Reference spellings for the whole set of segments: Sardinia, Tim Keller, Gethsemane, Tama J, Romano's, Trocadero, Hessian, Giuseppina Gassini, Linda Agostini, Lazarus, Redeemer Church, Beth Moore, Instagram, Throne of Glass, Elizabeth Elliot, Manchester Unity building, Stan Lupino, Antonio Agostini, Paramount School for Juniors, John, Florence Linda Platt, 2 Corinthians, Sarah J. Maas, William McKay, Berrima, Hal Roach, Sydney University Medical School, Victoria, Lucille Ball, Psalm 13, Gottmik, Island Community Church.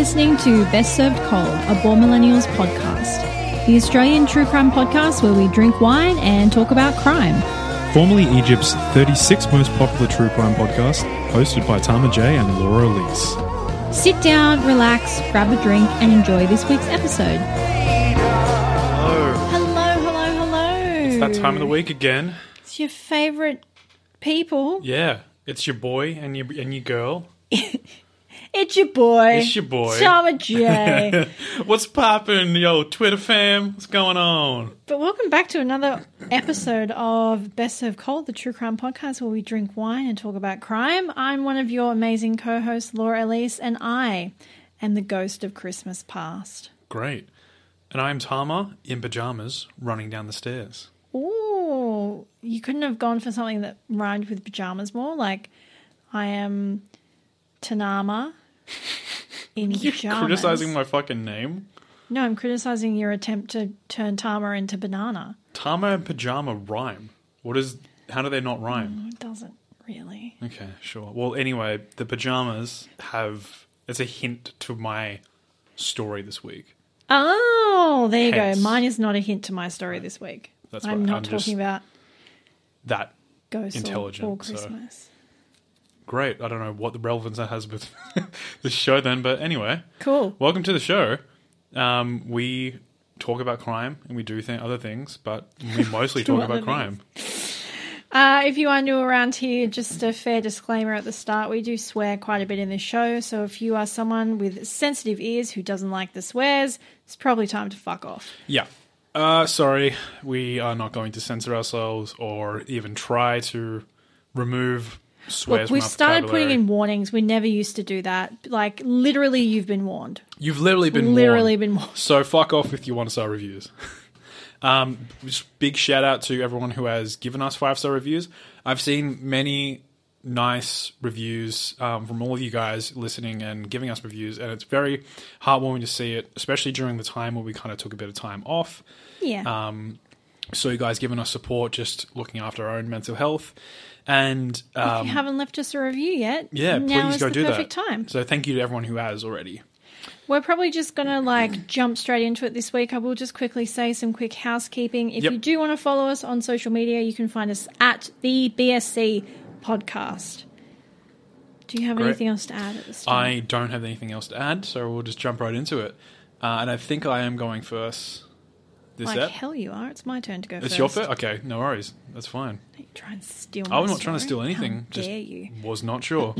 listening to Best Served Cold, a Born Millennials podcast, the Australian true crime podcast where we drink wine and talk about crime. Formerly Egypt's 36th most popular true crime podcast, hosted by Tama J and Laura Lees. Sit down, relax, grab a drink and enjoy this week's episode. Hello. It's that time of the week again. It's your favourite people. Yeah, it's your boy and your girl. It's your boy. Tama J. What's poppin', yo, Twitter fam? What's going on? But welcome back to another episode of Best Served Cold, the true crime podcast where we drink wine and talk about crime. I'm one of your amazing co-hosts, Laura Elise, and I am the ghost of Christmas past. Great. And I'm Tama, in pajamas, running down the stairs. Ooh. You couldn't have gone for something that rhymed with pajamas more? Like, I am Tanama in pajamas. You're criticising my fucking name? No, I'm criticising your attempt to turn Tama into banana. Tama and pajama rhyme. How do they not rhyme? It doesn't really. Okay, sure. Well, anyway, the pajamas it's a hint to my story this week. Oh, there you go. Mine is not a hint to my story this week. That's what I'm not talking about. That ghost intelligent or Christmas. So. Great. I don't know what the relevance that has with the show then, but anyway. Cool. Welcome to the show. We talk about crime and we do other things, but we mostly talk about crime. If you are new around here, just a fair disclaimer at the start, we do swear quite a bit in this show, so if you are someone with sensitive ears who doesn't like the swears, it's probably time to fuck off. Yeah. Sorry, we are not going to censor ourselves or even try to remove swears. Look, we started putting in warnings. We never used to do that. Like, literally, you've been warned. You've literally been warned. So fuck off if you want to star reviews. Big shout out to everyone who has given us 5-star reviews. I've seen many nice reviews from all of you guys listening and giving us reviews, and it's very heartwarming to see it, especially during the time where we kind of took a bit of time off. Yeah. So you guys giving us support, just looking after our own mental health. And if you haven't left us a review yet, please go do that. Now is the perfect time. So thank you to everyone who has already. We're probably just going to jump straight into it this week. I will just quickly say some quick housekeeping. If you do want to follow us on social media, you can find us at the BSC podcast. Do you have anything else to add at this time? I don't have anything else to add, so we'll just jump right into it. And I think I am going first. Hell you are. It's my turn to go first. It's your first? Okay, no worries. That's fine. Don't try and steal my story. I'm not trying to steal anything. How dare you? Was not sure.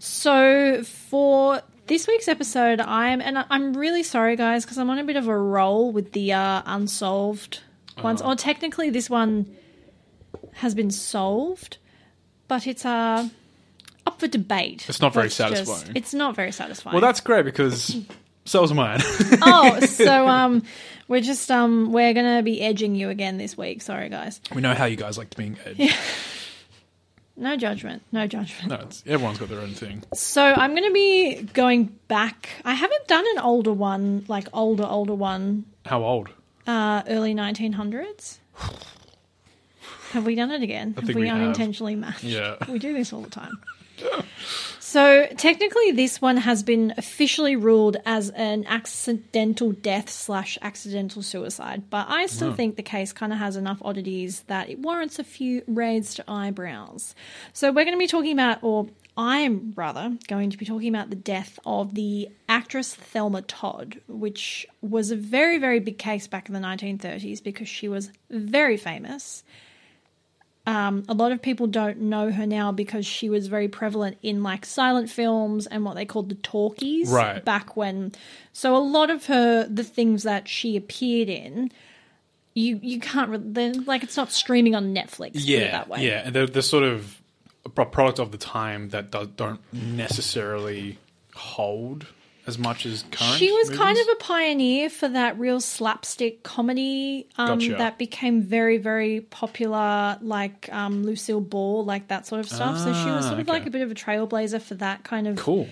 So for this week's episode, I'm really sorry, guys, because I'm on a bit of a roll with the unsolved ones. Or technically this one has been solved, but it's up for debate. It's not very satisfying. It's not very satisfying. Well, that's great because so was mine. We're just we're gonna be edging you again this week. Sorry, guys. We know how you guys like being edged. Yeah. No judgment. No, everyone's got their own thing. So I'm gonna be going back. I haven't done an older one, like older one. How old? Early 1900s. Have we done it again? I think we have. Unintentionally matched? Yeah, we do this all the time. So technically this one has been officially ruled as an accidental death / accidental suicide, but I still think the case kind of has enough oddities that it warrants a few raised eyebrows. So we're going to be talking about, or I'm rather going to be talking about, the death of the actress Thelma Todd, which was a very, very big case back in the 1930s because she was very famous. A lot of people don't know her now because she was very prevalent in silent films and what they called the talkies back when. So a lot of the things that she appeared in, you can't, it's not streaming on Netflix. Yeah, put it that way. Yeah, and they're sort of a product of the time that don't necessarily hold as much as current. She was kind of a pioneer for that real slapstick comedy that became very, very popular, Lucille Ball, that sort of stuff. So she was sort of a bit of a trailblazer for that kind of cool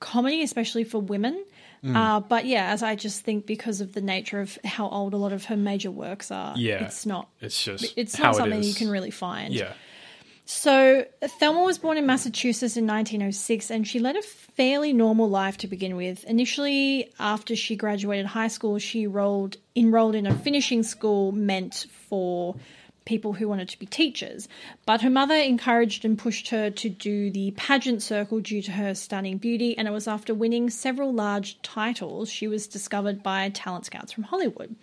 comedy, especially for women. But yeah, as I just think because of the nature of how old a lot of her major works are, it's not something you can really find. Yeah. So Thelma was born in Massachusetts in 1906, and she led a fairly normal life to begin with. Initially, after she graduated high school, she enrolled in a finishing school meant for people who wanted to be teachers. But her mother encouraged and pushed her to do the pageant circle due to her stunning beauty, and it was after winning several large titles she was discovered by talent scouts from Hollywood.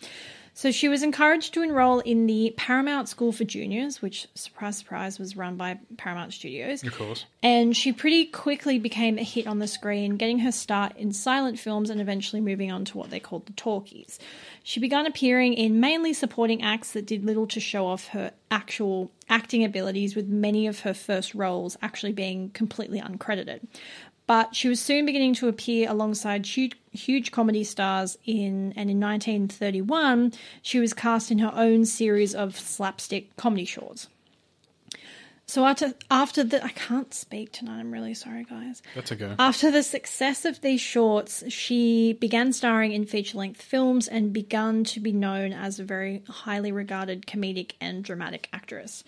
So she was encouraged to enroll in the Paramount School for Juniors, which, surprise, surprise, was run by Paramount Studios. Of course. And she pretty quickly became a hit on the screen, getting her start in silent films and eventually moving on to what they called the talkies. She began appearing in mainly supporting acts that did little to show off her actual acting abilities, with many of her first roles actually being completely uncredited. But she was soon beginning to appear alongside huge comedy stars in 1931, she was cast in her own series of slapstick comedy shorts. So after the... I can't speak tonight, I'm really sorry, guys. That's okay. After the success of these shorts, she began starring in feature-length films and began to be known as a very highly regarded comedic and dramatic actress.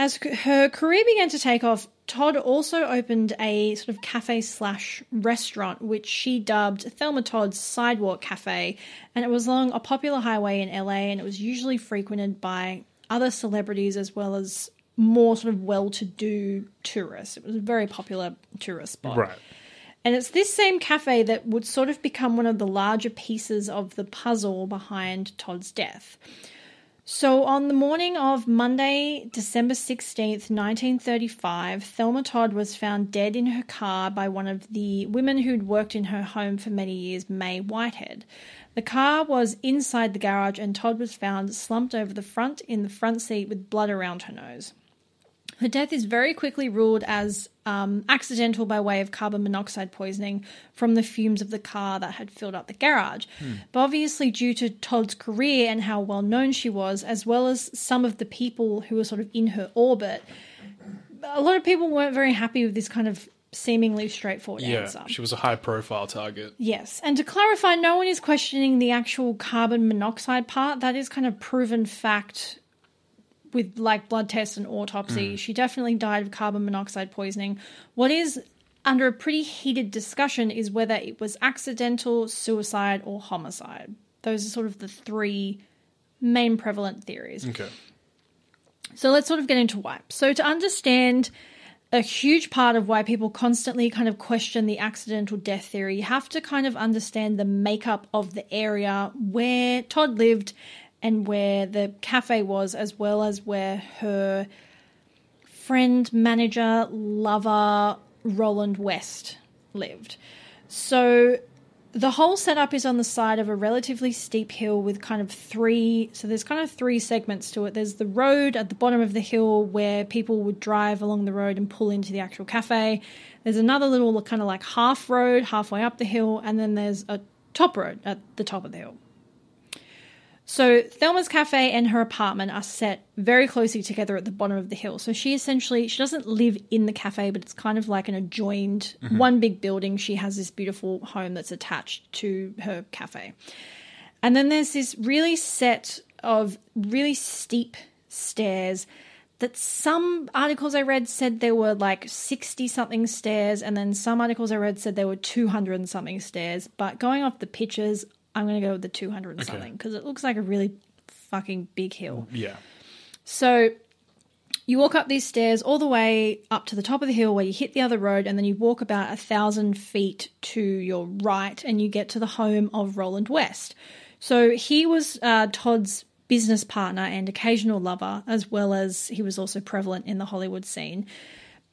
As her career began to take off, Todd also opened a sort of cafe/restaurant, which she dubbed Thelma Todd's Sidewalk Cafe, and it was along a popular highway in LA, and it was usually frequented by other celebrities as well as more sort of well-to-do tourists. It was a very popular tourist spot. Right. And it's this same cafe that would sort of become one of the larger pieces of the puzzle behind Todd's death. So on the morning of Monday, December 16th, 1935, Thelma Todd was found dead in her car by one of the women who'd worked in her home for many years, May Whitehead. The car was inside the garage, and Todd was found slumped over the front in the front seat with blood around her nose. Her death is very quickly ruled as accidental by way of carbon monoxide poisoning from the fumes of the car that had filled up the garage. But obviously, due to Todd's career and how well known she was, as well as some of the people who were sort of in her orbit, a lot of people weren't very happy with this kind of seemingly straightforward answer. She was a high-profile target. Yes, and to clarify, no one is questioning the actual carbon monoxide part. That is kind of proven fact with like blood tests and autopsy. She definitely died of carbon monoxide poisoning. What is under a pretty heated discussion is whether it was accidental, suicide, or homicide. Those are sort of the three main prevalent theories. Okay. So let's sort of get into why. So to understand a huge part of why people constantly kind of question the accidental death theory, you have to kind of understand the makeup of the area where Todd lived and where the cafe was, as well as where her friend, manager, lover, Roland West lived. So the whole setup is on the side of a relatively steep hill with kind of three... So there's kind of three segments to it. There's the road at the bottom of the hill where people would drive along the road and pull into the actual cafe. There's another little kind of like half road halfway up the hill, and then there's a top road at the top of the hill. So Thelma's cafe and her apartment are set very closely together at the bottom of the hill. So she doesn't live in the cafe, but it's kind of like an adjoined one big building. She has this beautiful home that's attached to her cafe. And then there's this really set of really steep stairs that some articles I read said there were like 60-something stairs, and then some articles I read said there were 200-something stairs. But going off the pictures, I'm going to go with the 200-something because it looks like a really fucking big hill. Yeah. So you walk up these stairs all the way up to the top of the hill where you hit the other road, and then you walk about 1,000 feet to your right and you get to the home of Roland West. So he was Todd's business partner and occasional lover, as well as he was also prevalent in the Hollywood scene.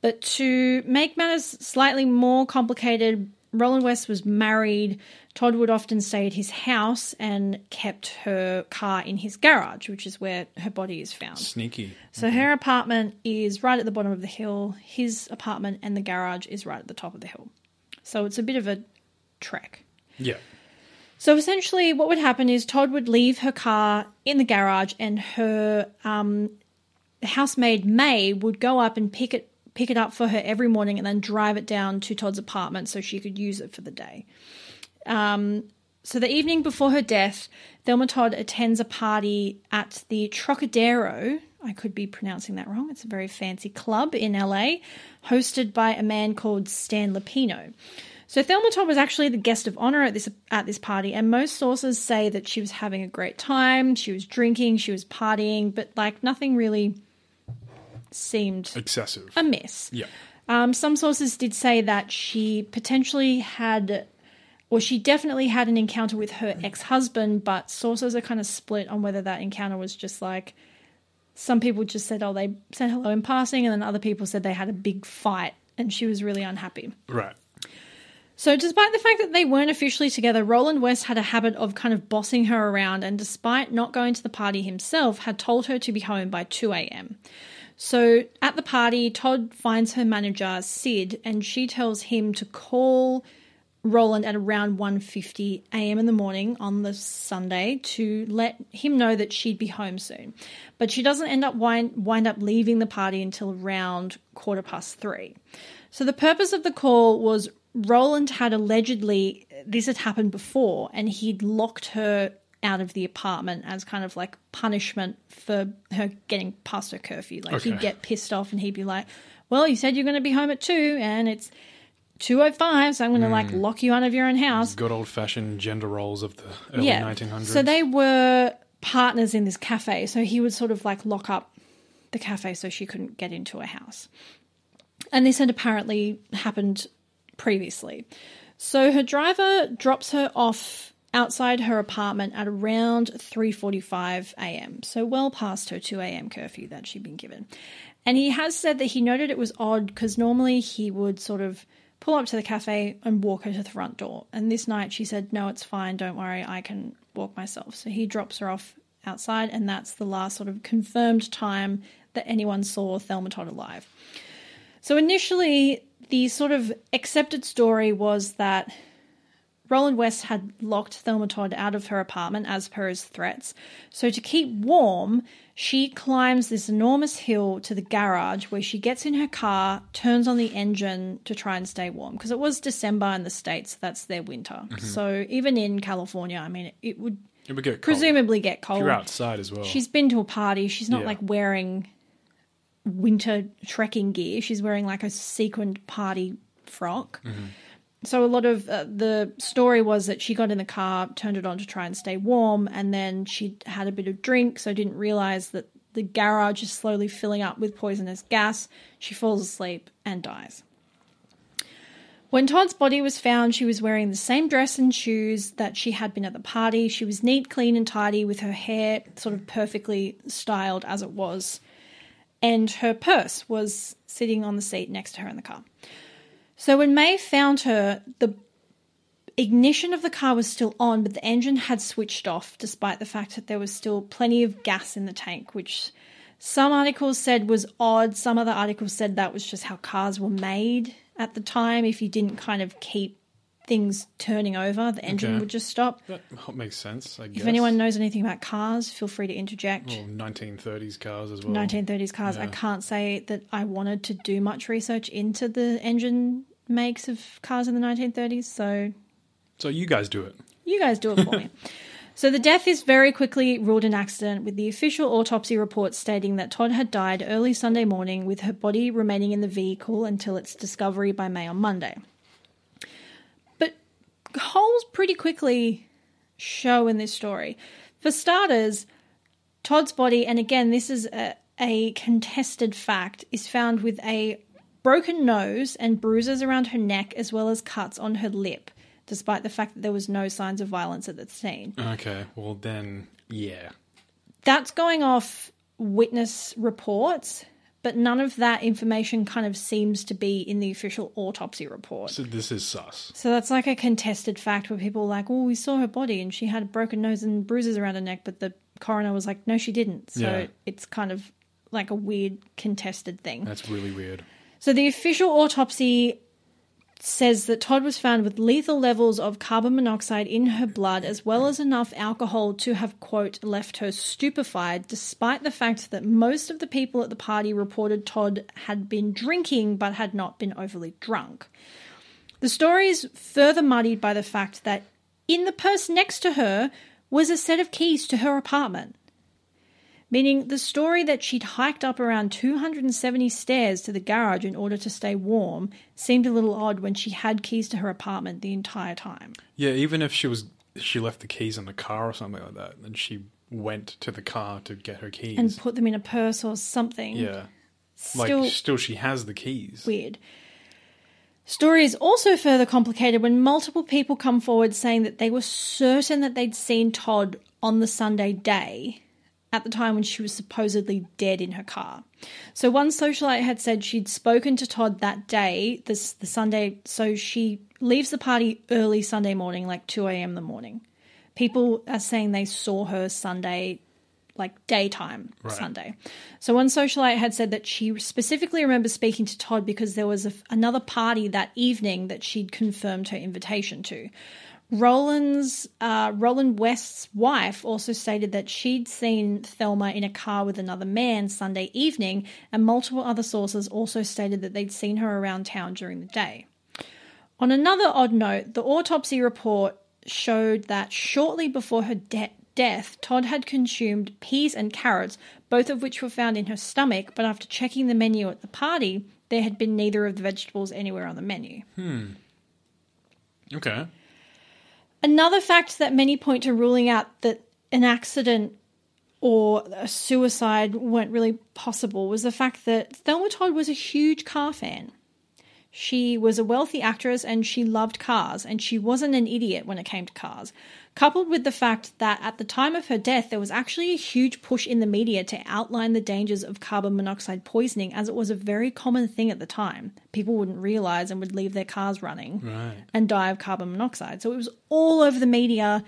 But to make matters slightly more complicated, Roland West was married. Todd would often stay at his house and kept her car in his garage, which is where her body is found. Sneaky. So her apartment is right at the bottom of the hill. His apartment and the garage is right at the top of the hill. So it's a bit of a trek. Yeah. So essentially what would happen is Todd would leave her car in the garage, and her housemaid May would go up and pick it up for her every morning and then drive it down to Todd's apartment so she could use it for the day. So the evening before her death, Thelma Todd attends a party at the Trocadero I could be pronouncing that wrong. It's a very fancy club in LA, hosted by a man called Stan Lupino. So Thelma Todd was actually the guest of honor at this party, and most sources say that she was having a great time. She was drinking, she was partying, but like nothing really seemed excessive, amiss. Yeah. Some sources did say that she potentially had, or she definitely had an encounter with her ex-husband, but sources are kind of split on whether that encounter was just like, some people just said, oh, they said hello in passing, and then other people said they had a big fight and she was really unhappy. Right. So despite the fact that they weren't officially together, Roland West had a habit of kind of bossing her around, and despite not going to the party himself, had told her to be home by 2 a.m. So at the party, Todd finds her manager, Sid, and she tells him to call Roland at around 1:50 a.m. in the morning on the Sunday to let him know that she'd be home soon. But she doesn't end up wind up leaving the party until around 3:15. So the purpose of the call was Roland had allegedly, this had happened before, and he'd locked her out of the apartment as kind of like punishment for her getting past her curfew. Like he'd get pissed off and he'd be like, well, you said you're going to be home at 2 and it's 2:05, so I'm going to like lock you out of your own house. Good old-fashioned gender roles of the early 1900s. So they were partners in this cafe, so he would sort of like lock up the cafe so she couldn't get into her house. And this had apparently happened previously. So her driver drops her off outside her apartment at around 3:45 a.m., so well past her 2 a.m. curfew that she'd been given. And he has said that he noted it was odd because normally he would sort of pull up to the cafe and walk her to the front door. And this night she said, no, it's fine, don't worry, I can walk myself. So he drops her off outside, and that's the last sort of confirmed time that anyone saw Thelma Todd alive. So initially the sort of accepted story was that Roland West had locked Thelma Todd out of her apartment as per his threats. So to keep warm, she climbs this enormous hill to the garage where she gets in her car, turns on the engine to try and stay warm, because it was December in the States, that's their winter. Mm-hmm. So even in California, I mean, it would get presumably cold. Get cold. You're outside as well. She's been to a party. She's not like wearing winter trekking gear. She's wearing like a sequined party frock. Mm-hmm. So a lot of the story was that she got in the car, turned it on to try and stay warm, and then she had a bit of drink, so didn't realise that the garage is slowly filling up with poisonous gas. She falls asleep and dies. When Todd's body was found, she was wearing the same dress and shoes that she had been at the party. She was neat, clean and tidy, with her hair sort of perfectly styled as it was, and her purse was sitting on the seat next to her in the car. So when May found her, the ignition of the car was still on, but the engine had switched off, despite the fact that there was still plenty of gas in the tank, which some articles said was odd. Some other articles said that was just how cars were made at the time. If you didn't kind of keep things turning over, the engine would just stop. That makes sense, I guess. If anyone knows anything about cars, feel free to interject. Well, 1930s cars as well. 1930s cars. Yeah. I can't say that I wanted to do much research into the engine makes of cars in the 1930s, so you guys do it. You guys do it for me. So the death is very quickly ruled an accident, with the official autopsy report stating that Todd had died early Sunday morning, with her body remaining in the vehicle until its discovery by May on Monday. Holes pretty quickly show in this story. For starters, Todd's body, and again this is a contested fact, is found with a broken nose and bruises around her neck, as well as cuts on her lip, despite the fact that there was no signs of violence at the scene. Okay, well then, yeah. That's going off witness reports, but none of that information kind of seems to be in the official autopsy report. So this is sus. So that's like a contested fact where people are like, well, we saw her body and she had a broken nose and bruises around her neck, but the coroner was like, no, she didn't. So it's kind of like a weird contested thing. That's really weird. So the official autopsy says that Todd was found with lethal levels of carbon monoxide in her blood, as well as enough alcohol to have, quote, left her stupefied, despite the fact that most of the people at the party reported Todd had been drinking but had not been overly drunk. The story is further muddied by the fact that in the purse next to her was a set of keys to her apartment. meaning the story that she'd hiked up around 270 stairs to the garage in order to stay warm seemed a little odd when she had keys to her apartment the entire time. Yeah, even if she left the keys in the car or something like that, and she went to the car to get her keys. And put them in a purse or something. Yeah. Still she has the keys. Weird. Story is also further complicated when multiple people come forward saying that they were certain that they'd seen Todd on the Sunday day at the time when she was supposedly dead in her car. So one socialite had said she'd spoken to Todd that day, the Sunday, so she leaves the party early Sunday morning, like 2 a.m. in the morning. People are saying they saw her Sunday, like daytime Sunday. So one socialite had said that she specifically remembers speaking to Todd because there was another party that evening that she'd confirmed her invitation to. Roland West's wife also stated that she'd seen Thelma in a car with another man Sunday evening, and multiple other sources also stated that they'd seen her around town during the day. On another odd note, the autopsy report showed that shortly before her death, Todd had consumed peas and carrots, both of which were found in her stomach, but after checking the menu at the party, there had been neither of the vegetables anywhere on the menu. Okay. Another fact that many point to ruling out that an accident or a suicide weren't really possible was the fact that Thelma Todd was a huge car fan. She was a wealthy actress and she loved cars, and she wasn't an idiot when it came to cars. Coupled with the fact that at the time of her death, there was actually a huge push in the media to outline the dangers of carbon monoxide poisoning, as it was a very common thing at the time. People wouldn't realise and would leave their cars running and die of carbon monoxide. So it was all over the media,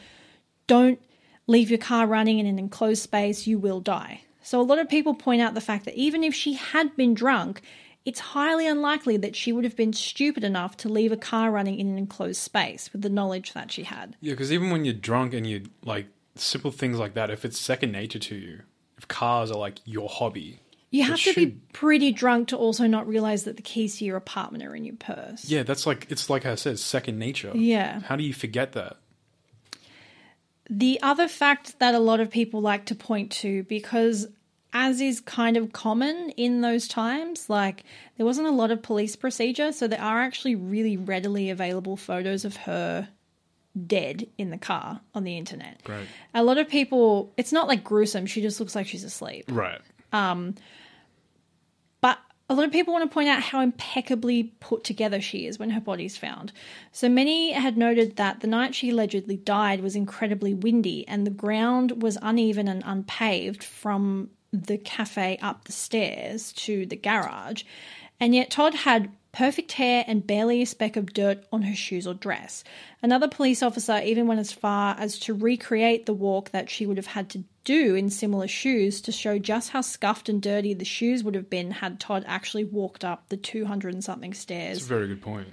don't leave your car running in an enclosed space, you will die. So a lot of people point out the fact that even if she had been drunk, it's highly unlikely that she would have been stupid enough to leave a car running in an enclosed space with the knowledge that she had. Yeah, because even when you're drunk and you like simple things like that, if it's second nature to you, if cars are like your hobby, you have to be pretty drunk to also not realise that the keys to your apartment are in your purse. Yeah, that's like, it's like I said, second nature. Yeah. How do you forget that? The other fact that a lot of people like to point to, because as is kind of common in those times, like there wasn't a lot of police procedure, so there are actually really readily available photos of her dead in the car on the internet. Great. A lot of people, it's not like gruesome, she just looks like she's asleep. Right. But a lot of people want to point out how impeccably put together she is when her body's found. So many had noted that the night she allegedly died was incredibly windy and the ground was uneven and unpaved from the cafe up the stairs to the garage, and yet Todd had perfect hair and barely a speck of dirt on her shoes or dress. Another police officer even went as far as to recreate the walk that she would have had to do in similar shoes to show just how scuffed and dirty the shoes would have been had Todd actually walked up the 200 and something stairs. That's a very good point.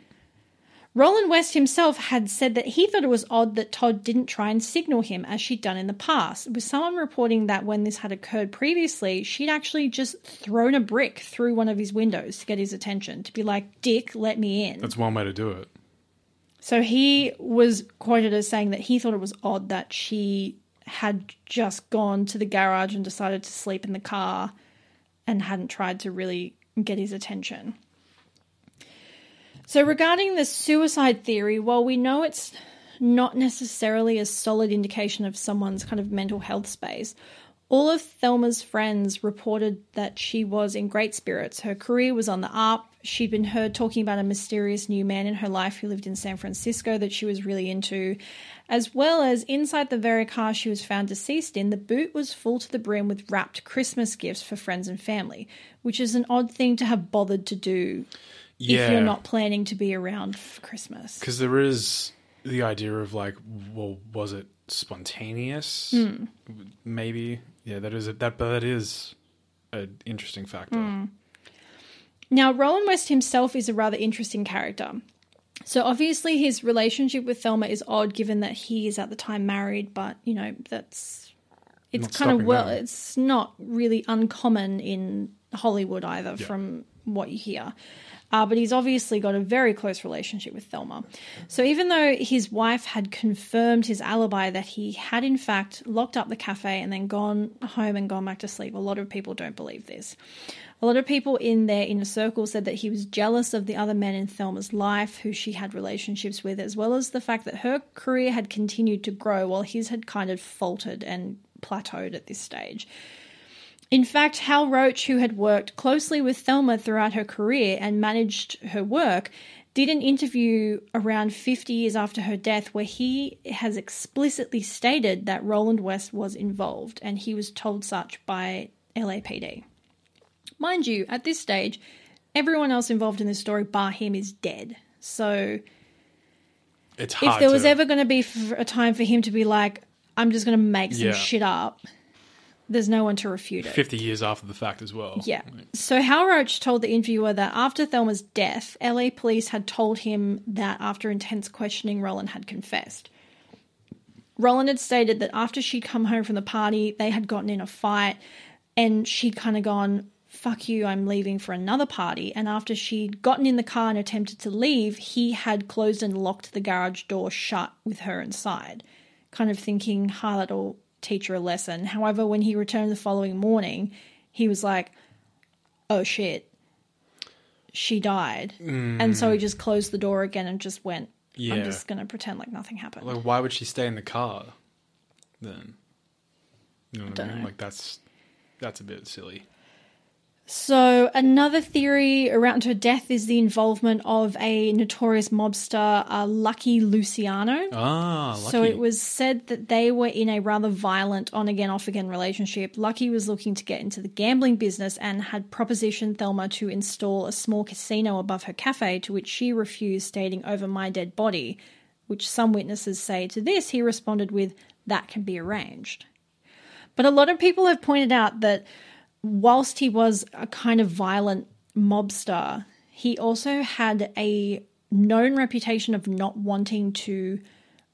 Roland West himself had said that he thought it was odd that Todd didn't try and signal him as she'd done in the past, with someone reporting that when this had occurred previously, she'd actually just thrown a brick through one of his windows to get his attention, to be like, "Dick, let me in." That's one way to do it. So he was quoted as saying that he thought it was odd that she had just gone to the garage and decided to sleep in the car and hadn't tried to really get his attention. So regarding the suicide theory, while we know it's not necessarily a solid indication of someone's kind of mental health space, all of Thelma's friends reported that she was in great spirits. Her career was on the up. She'd been heard talking about a mysterious new man in her life who lived in San Francisco that she was really into, as well as inside the very car she was found deceased in, the boot was full to the brim with wrapped Christmas gifts for friends and family, which is an odd thing to have bothered to do. Yeah. If you're not planning to be around for Christmas. Because there is the idea of like, well, was it spontaneous? Maybe. Yeah, that is an interesting factor. Now, Roland West himself is a rather interesting character. So obviously his relationship with Thelma is odd, given that he is at the time married, but, you know, it's not really uncommon in Hollywood either, from what you hear. But he's obviously got a very close relationship with Thelma. So even though his wife had confirmed his alibi that he had in fact locked up the cafe and then gone home and gone back to sleep, a lot of people don't believe this. A lot of people in their inner circle said that he was jealous of the other men in Thelma's life who she had relationships with, as well as the fact that her career had continued to grow while his had kind of faltered and plateaued at this stage. In fact, Hal Roach, who had worked closely with Thelma throughout her career and managed her work, did an interview around 50 years after her death where he has explicitly stated that Roland West was involved, and he was told such by LAPD. Mind you, at this stage, everyone else involved in this story bar him is dead. So it's hard if there was ever going to be a time for him to be like, I'm just going to make some shit up, there's no one to refute it. 50 years after the fact as well. Yeah. So Hal Roach told the interviewer that after Thelma's death, LA police had told him that after intense questioning, Roland had confessed. Roland had stated that after she'd come home from the party, they had gotten in a fight and she'd kind of gone, fuck you, I'm leaving for another party. And after she'd gotten in the car and attempted to leave, he had closed and locked the garage door shut with her inside, kind of thinking, ha, that'll teach her a lesson. However, when he returned the following morning, he was like, oh shit, she died. And so he just closed the door again and just went, I'm just going to pretend like nothing happened. Like, why would she stay in the car then? You know what I mean? Know. Like, that's a bit silly. So another theory around her death is the involvement of a notorious mobster, Lucky Luciano. Ah, Lucky. So it was said that they were in a rather violent on-again, off-again relationship. Lucky was looking to get into the gambling business and had propositioned Thelma to install a small casino above her cafe, to which she refused, stating, over my dead body, which some witnesses say to this, he responded with, that can be arranged. But a lot of people have pointed out that whilst he was a kind of violent mobster, he also had a known reputation of not wanting to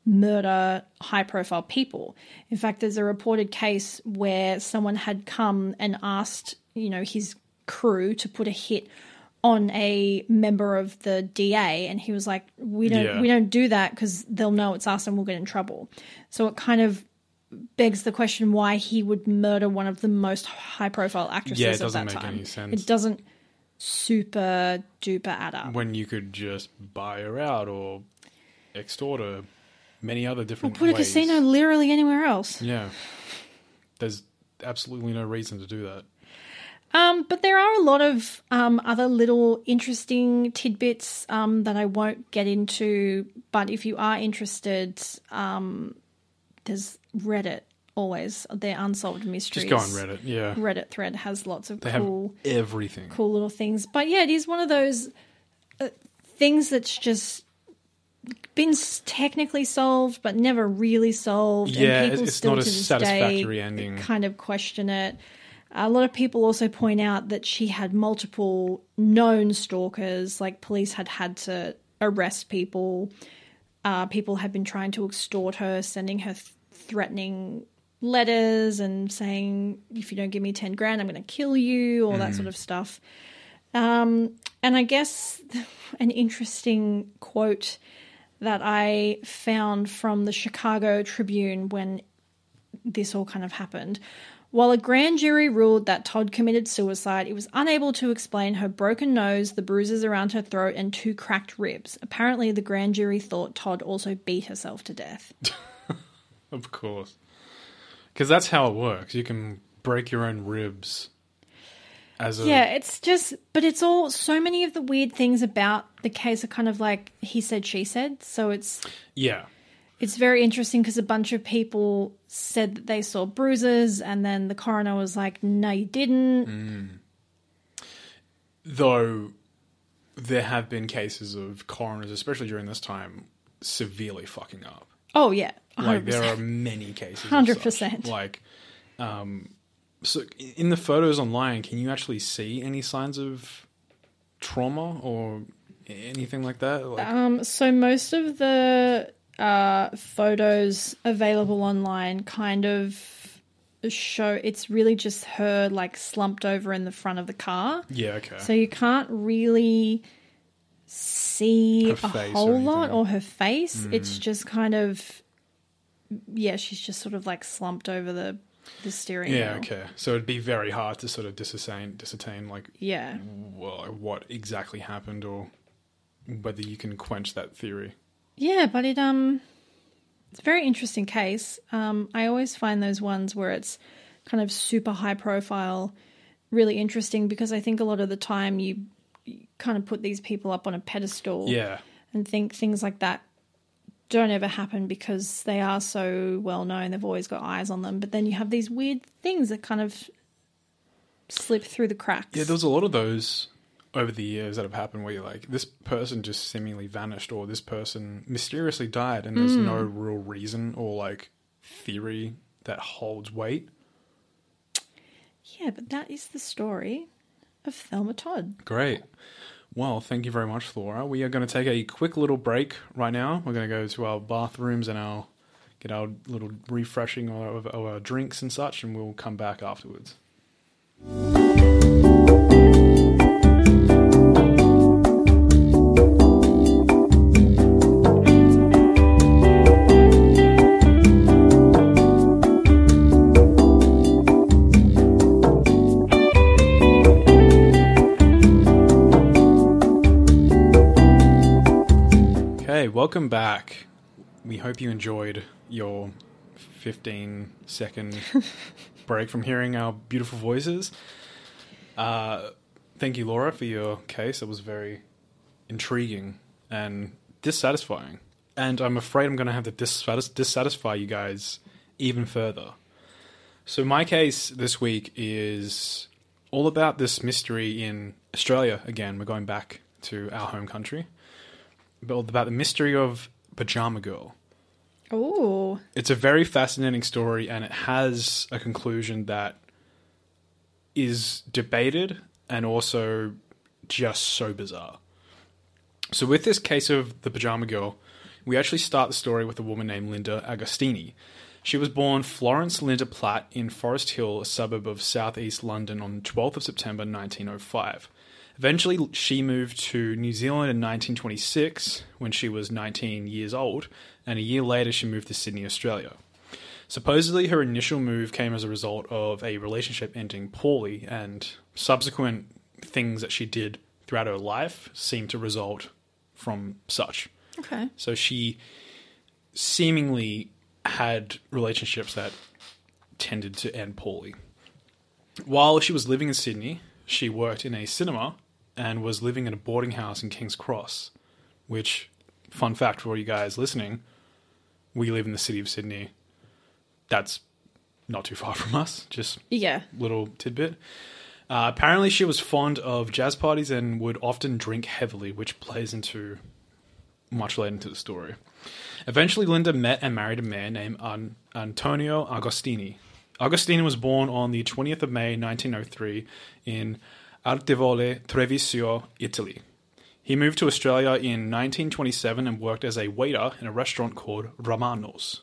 murder high-profile people. In fact, there's a reported case where someone had come and asked, you know, his crew to put a hit on a member of the DA, and he was like, "We don't do that because they'll know it's us and we'll get in trouble." So it kind of begs the question why he would murder one of the most high-profile actresses at that time. Yeah, it doesn't make any sense. It doesn't super-duper add up. When you could just buy her out or extort her many other different ways. Or put a casino literally anywhere else. Yeah. There's absolutely no reason to do that. But there are a lot of other little interesting tidbits that I won't get into, but if you are interested, there's Reddit always, their unsolved mysteries. Just go on Reddit, yeah. Reddit thread has lots of cool little things. But yeah, it is one of those things that's just been technically solved but never really solved. Yeah, and people it's still not to a satisfactory ending. Kind of question it. A lot of people also point out that she had multiple known stalkers, like police had to arrest people. People had been trying to extort her, sending her threatening letters and saying, if you don't give me 10 grand, I'm going to kill you, all that sort of stuff. And I guess an interesting quote that I found from the Chicago Tribune when this all kind of happened. While a grand jury ruled that Todd committed suicide, it was unable to explain her broken nose, the bruises around her throat, and 2 cracked ribs. Apparently, the grand jury thought Todd also beat herself to death. Of course. Because that's how it works. You can break your own ribs as a... Yeah, it's just... But it's all... So many of the weird things about the case are kind of like he said, she said. So it's... Yeah. It's very interesting because a bunch of people said that they saw bruises and then the coroner was like, no, you didn't. Though there have been cases of coroners, especially during this time, severely fucking up. Oh, yeah. 100%. Like, there are many cases. 100%. Like, so in the photos online, can you actually see any signs of trauma or anything like that? Like, so most of the photos available online kind of show, it's really just her like slumped over in the front of the car. Yeah, okay. So you can't really see a whole lot or her face. Mm. It's just kind of, yeah, she's just sort of like slumped over the steering wheel. Yeah, okay. So it'd be very hard to sort of discertain like, yeah, what exactly happened or whether you can quench that theory. Yeah, but it's a very interesting case. I always find those ones where it's kind of super high profile really interesting because I think a lot of the time you kind of put these people up on a pedestal, yeah, and think things like that don't ever happen because they are so well known. They've always got eyes on them. But then you have these weird things that kind of slip through the cracks. Yeah, there was a lot of those over the years that have happened where you're like, this person just seemingly vanished or this person mysteriously died and there's no real reason or like theory that holds weight. Yeah, but that is the story of Thelma Todd. Great. Well, thank you very much, Laura. We are going to take a quick little break right now. We're going to go to our bathrooms and get our little refreshing of our drinks and such, and we'll come back afterwards. Welcome back. We hope you enjoyed your 15-second break from hearing our beautiful voices. Thank you, Laura, for your case. It was very intriguing and dissatisfying. And I'm afraid I'm going to have to dissatisfy you guys even further. So my case this week is all about this mystery in Australia. Again, we're going back to our home country. About the mystery of Pajama Girl. Oh. It's a very fascinating story and it has a conclusion that is debated and also just so bizarre. So with this case of the Pajama Girl, we actually start the story with a woman named Linda Agostini. She was born Florence Linda Platt in Forest Hill, a suburb of southeast London, on 12th of September 1905. Eventually, she moved to New Zealand in 1926 when she was 19 years old, and a year later she moved to Sydney, Australia. Supposedly, her initial move came as a result of a relationship ending poorly, and subsequent things that she did throughout her life seemed to result from such. Okay. So she seemingly had relationships that tended to end poorly. While she was living in Sydney, she worked in a cinema and was living in a boarding house in King's Cross, which, fun fact for all you guys listening, we live in the city of Sydney. That's not too far from us, just little tidbit. Apparently she was fond of jazz parties and would often drink heavily, which plays into much later into the story. Eventually Linda met and married a man named Antonio Agostini. Agostini was born on the 20th of May 1903 in Artevole Treviso, Italy. He moved to Australia in 1927 and worked as a waiter in a restaurant called Romano's.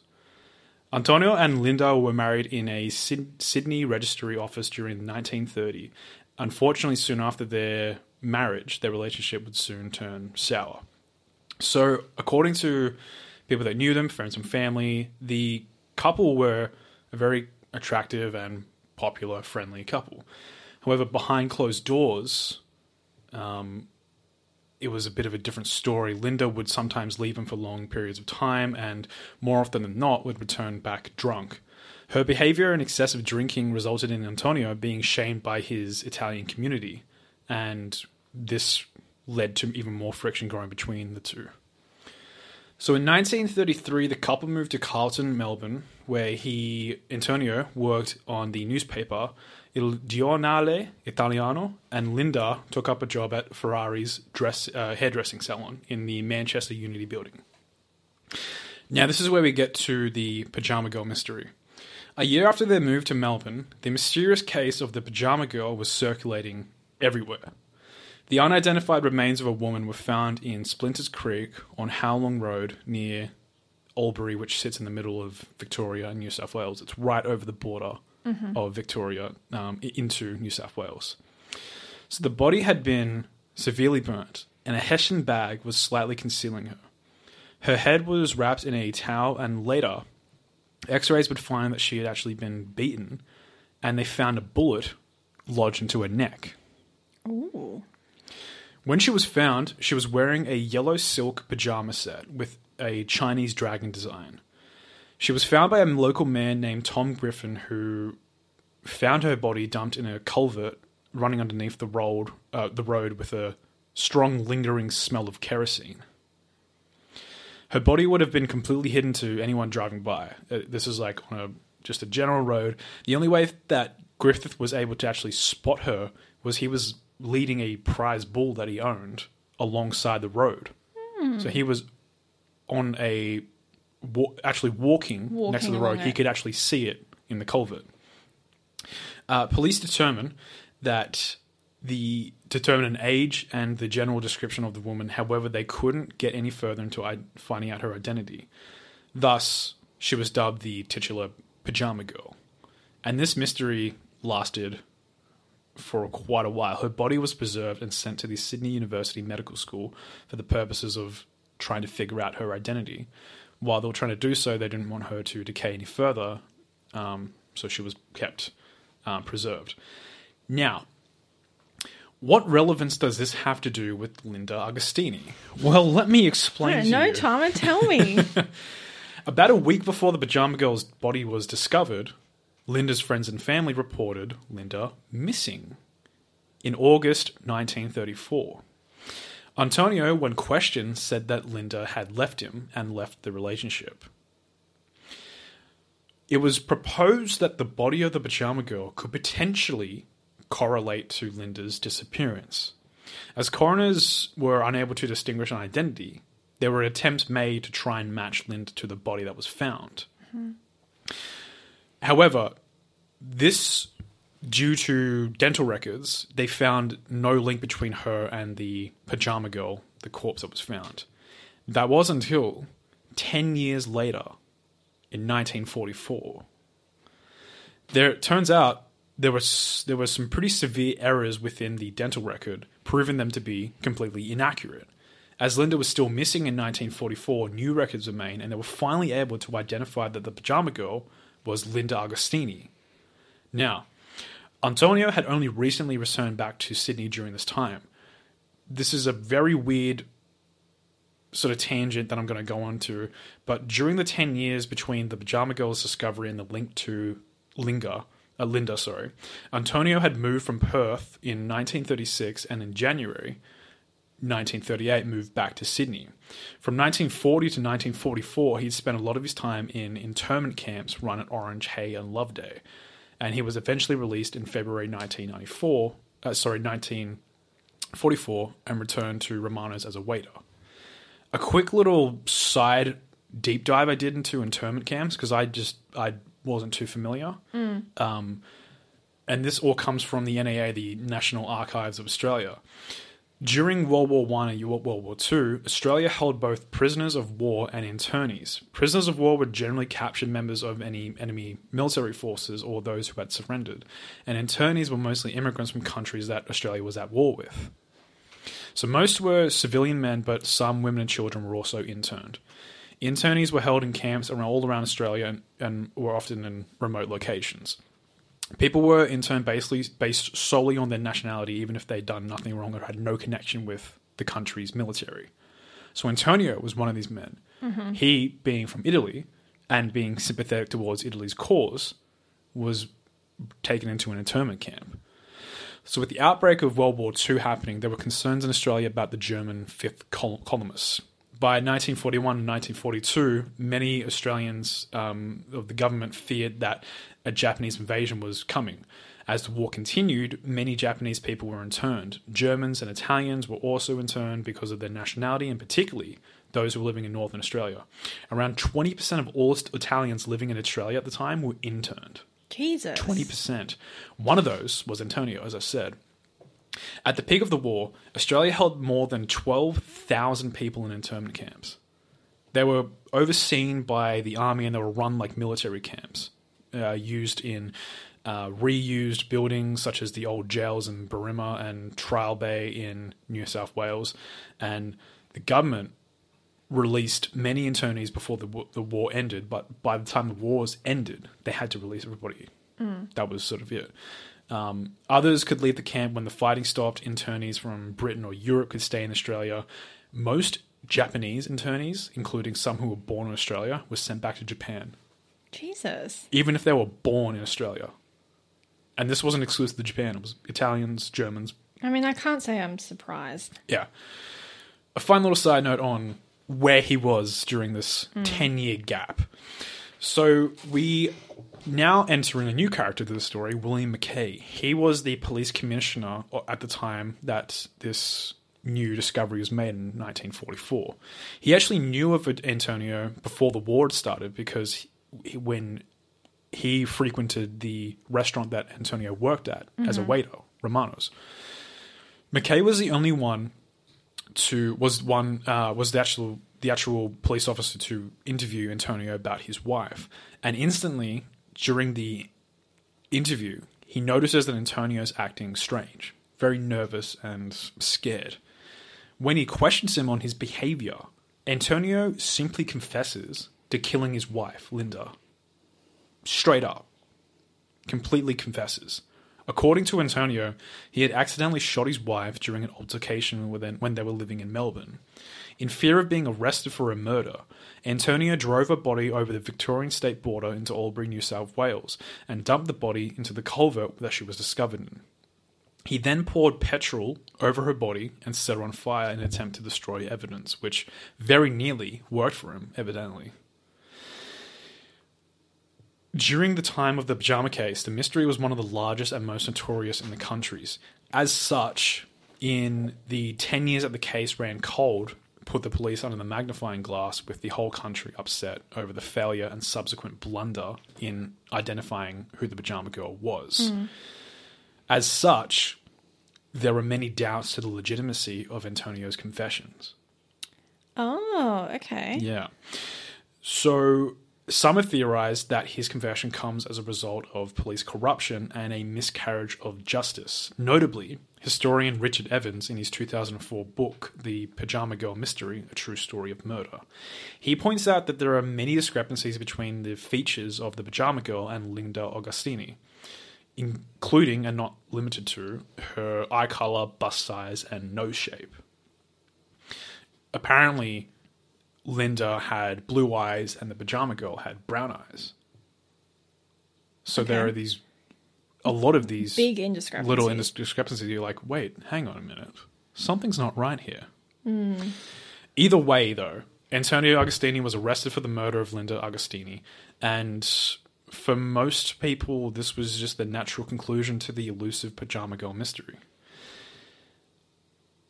Antonio and Linda were married in a Sydney registry office during 1930. Unfortunately, soon after their marriage, their relationship would soon turn sour. So, according to people that knew them, friends and family, the couple were a very attractive and popular, friendly couple. However, behind closed doors, it was a bit of a different story. Linda would sometimes leave him for long periods of time and more often than not would return back drunk. Her behavior and excessive drinking resulted in Antonio being shamed by his Italian community, and this led to even more friction going between the two. So in 1933, the couple moved to Carlton, Melbourne, where Antonio worked on the newspaper Il Giornale Italiano, and Linda took up a job at Ferrari's hairdressing salon in the Manchester Unity building. Now, this is where we get to the Pajama Girl mystery. A year after their move to Melbourne, the mysterious case of the Pajama Girl was circulating everywhere. The unidentified remains of a woman were found in Splinters Creek on Howlong Road near Albury, which sits in the middle of Victoria, New South Wales. It's right over the border of Victoria into New South Wales. So the body had been severely burnt, and a Hessian bag was slightly concealing her. Her head was wrapped in a towel, and later, x-rays would find that she had actually been beaten, and they found a bullet lodged into her neck. Ooh. When she was found, she was wearing a yellow silk pajama set with a Chinese dragon design. She was found by a local man named Tom Griffin, who found her body dumped in a culvert running underneath the road with a strong, lingering smell of kerosene. Her body would have been completely hidden to anyone driving by. This is like on just a general road. The only way that Griffith was able to actually spot her was he was leading a prize bull that he owned alongside the road. Mm. So he was on actually walking next to the road. He could actually see it in the culvert. Police determined an age and the general description of the woman. However, they couldn't get any further until finding out her identity. Thus, she was dubbed the titular Pajama Girl. And this mystery lasted for quite a while. Her body was preserved and sent to the Sydney University Medical School for the purposes of trying to figure out her identity. While they were trying to do so, they didn't want her to decay any further, so she was kept preserved. Now, what relevance does this have to do with Linda Agostini? Well, let me explain to you. No, Tama, tell me. About a week before the Pajama Girl's body was discovered, Linda's friends and family reported Linda missing in August 1934. Antonio, when questioned, said that Linda had left him and left the relationship. It was proposed that the body of the Pajama Girl could potentially correlate to Linda's disappearance. As coroners were unable to distinguish an identity, there were attempts made to try and match Linda to the body that was found. Mm-hmm. However, due to dental records, they found no link between her and the Pajama Girl, the corpse that was found. That was until 10 years later, in 1944. It turns out there were some pretty severe errors within the dental record, proving them to be completely inaccurate. As Linda was still missing in 1944, new records remained, and they were finally able to identify that the Pajama Girl was Linda Agostini. Now, Antonio had only recently returned back to Sydney during this time. This is a very weird sort of tangent that I'm going to go on to, but during the 10 years between the Pajama Girl's discovery and the link to Linda, Antonio had moved from Perth in 1936 and in January 1938 moved back to Sydney. From 1940 to 1944, he'd spent a lot of his time in internment camps run at Orange, Hay and Loveday, and he was eventually released in February 1944 and returned to Romano's as a waiter. A quick little side deep dive I did into internment camps because I wasn't too familiar. Mm. And this all comes from the NAA, the National Archives of Australia. During World War I and World War II, Australia held both prisoners of war and internees. Prisoners of war were generally captured members of any enemy military forces or those who had surrendered, and internees were mostly immigrants from countries that Australia was at war with. So most were civilian men, but some women and children were also interned. Internees were held in camps all around Australia and were often in remote locations. People were interned based solely on their nationality, even if they'd done nothing wrong or had no connection with the country's military. So Antonio was one of these men. Mm-hmm. He, being from Italy and being sympathetic towards Italy's cause, was taken into an internment camp. So with the outbreak of World War II happening, there were concerns in Australia about the German fifth columnists. By 1941 and 1942, many Australians of the government feared that a Japanese invasion was coming. As the war continued, many Japanese people were interned. Germans and Italians were also interned because of their nationality, and particularly those who were living in northern Australia. Around 20% of all Italians living in Australia at the time were interned. Jesus. 20%. One of those was Antonio, as I said. At the peak of the war, Australia held more than 12,000 people in internment camps. They were overseen by the army and they were run like military camps, used in reused buildings such as the old jails in Berrima and Trial Bay in New South Wales, and the government released many internees before the war ended, but by the time the wars ended, they had to release everybody. That was sort of it. Others could leave the camp when the fighting stopped. Internees from Britain or Europe could stay in Australia. Most Japanese internees, including some who were born in Australia, were sent back to Japan. Jesus. Even if they were born in Australia. And this wasn't exclusive to Japan. It was Italians, Germans. I mean, I can't say I'm surprised. Yeah. A fun little side note on where he was during this 10-year gap. So we now entering a new character to the story, William McKay. He was the police commissioner at the time that this new discovery was made in 1944. He actually knew of Antonio before the war started because when he frequented the restaurant that Antonio worked at as a waiter, Romano's. McKay was the only one was the actual police officer to interview Antonio about his wife. And instantly, during the interview, he notices that Antonio's acting strange, very nervous and scared. When he questions him on his behavior, Antonio simply confesses to killing his wife, Linda. Straight up. Completely confesses. According to Antonio, he had accidentally shot his wife during an altercation when they were living in Melbourne. In fear of being arrested for a murder, Antonio drove her body over the Victorian state border into Albury, New South Wales, and dumped the body into the culvert that she was discovered in. He then poured petrol over her body and set her on fire in an attempt to destroy evidence, which very nearly worked for him, evidently. During the time of the Pajama case, the mystery was one of the largest and most notorious in the countries. As such, in the 10 years that the case ran cold, put the police under the magnifying glass with the whole country upset over the failure and subsequent blunder in identifying who the Pajama Girl was. As such, there were many doubts to the legitimacy of Antonio's confessions. Oh, okay. Yeah. So some have theorized that his confession comes as a result of police corruption and a miscarriage of justice. Notably, historian Richard Evans, in his 2004 book, The Pajama Girl Mystery, A True Story of Murder, he points out that there are many discrepancies between the features of the Pajama Girl and Linda Agostini, including, and not limited to, her eye color, bust size, and nose shape. Apparently, Linda had blue eyes and the Pajama Girl had brown eyes. So there are a lot of these big indiscrepancies. Little indiscrepancies. You're like, wait, hang on a minute. Something's not right here. Either way, though, Antonio Agostini was arrested for the murder of Linda Agostini. And for most people, this was just the natural conclusion to the elusive Pajama Girl mystery.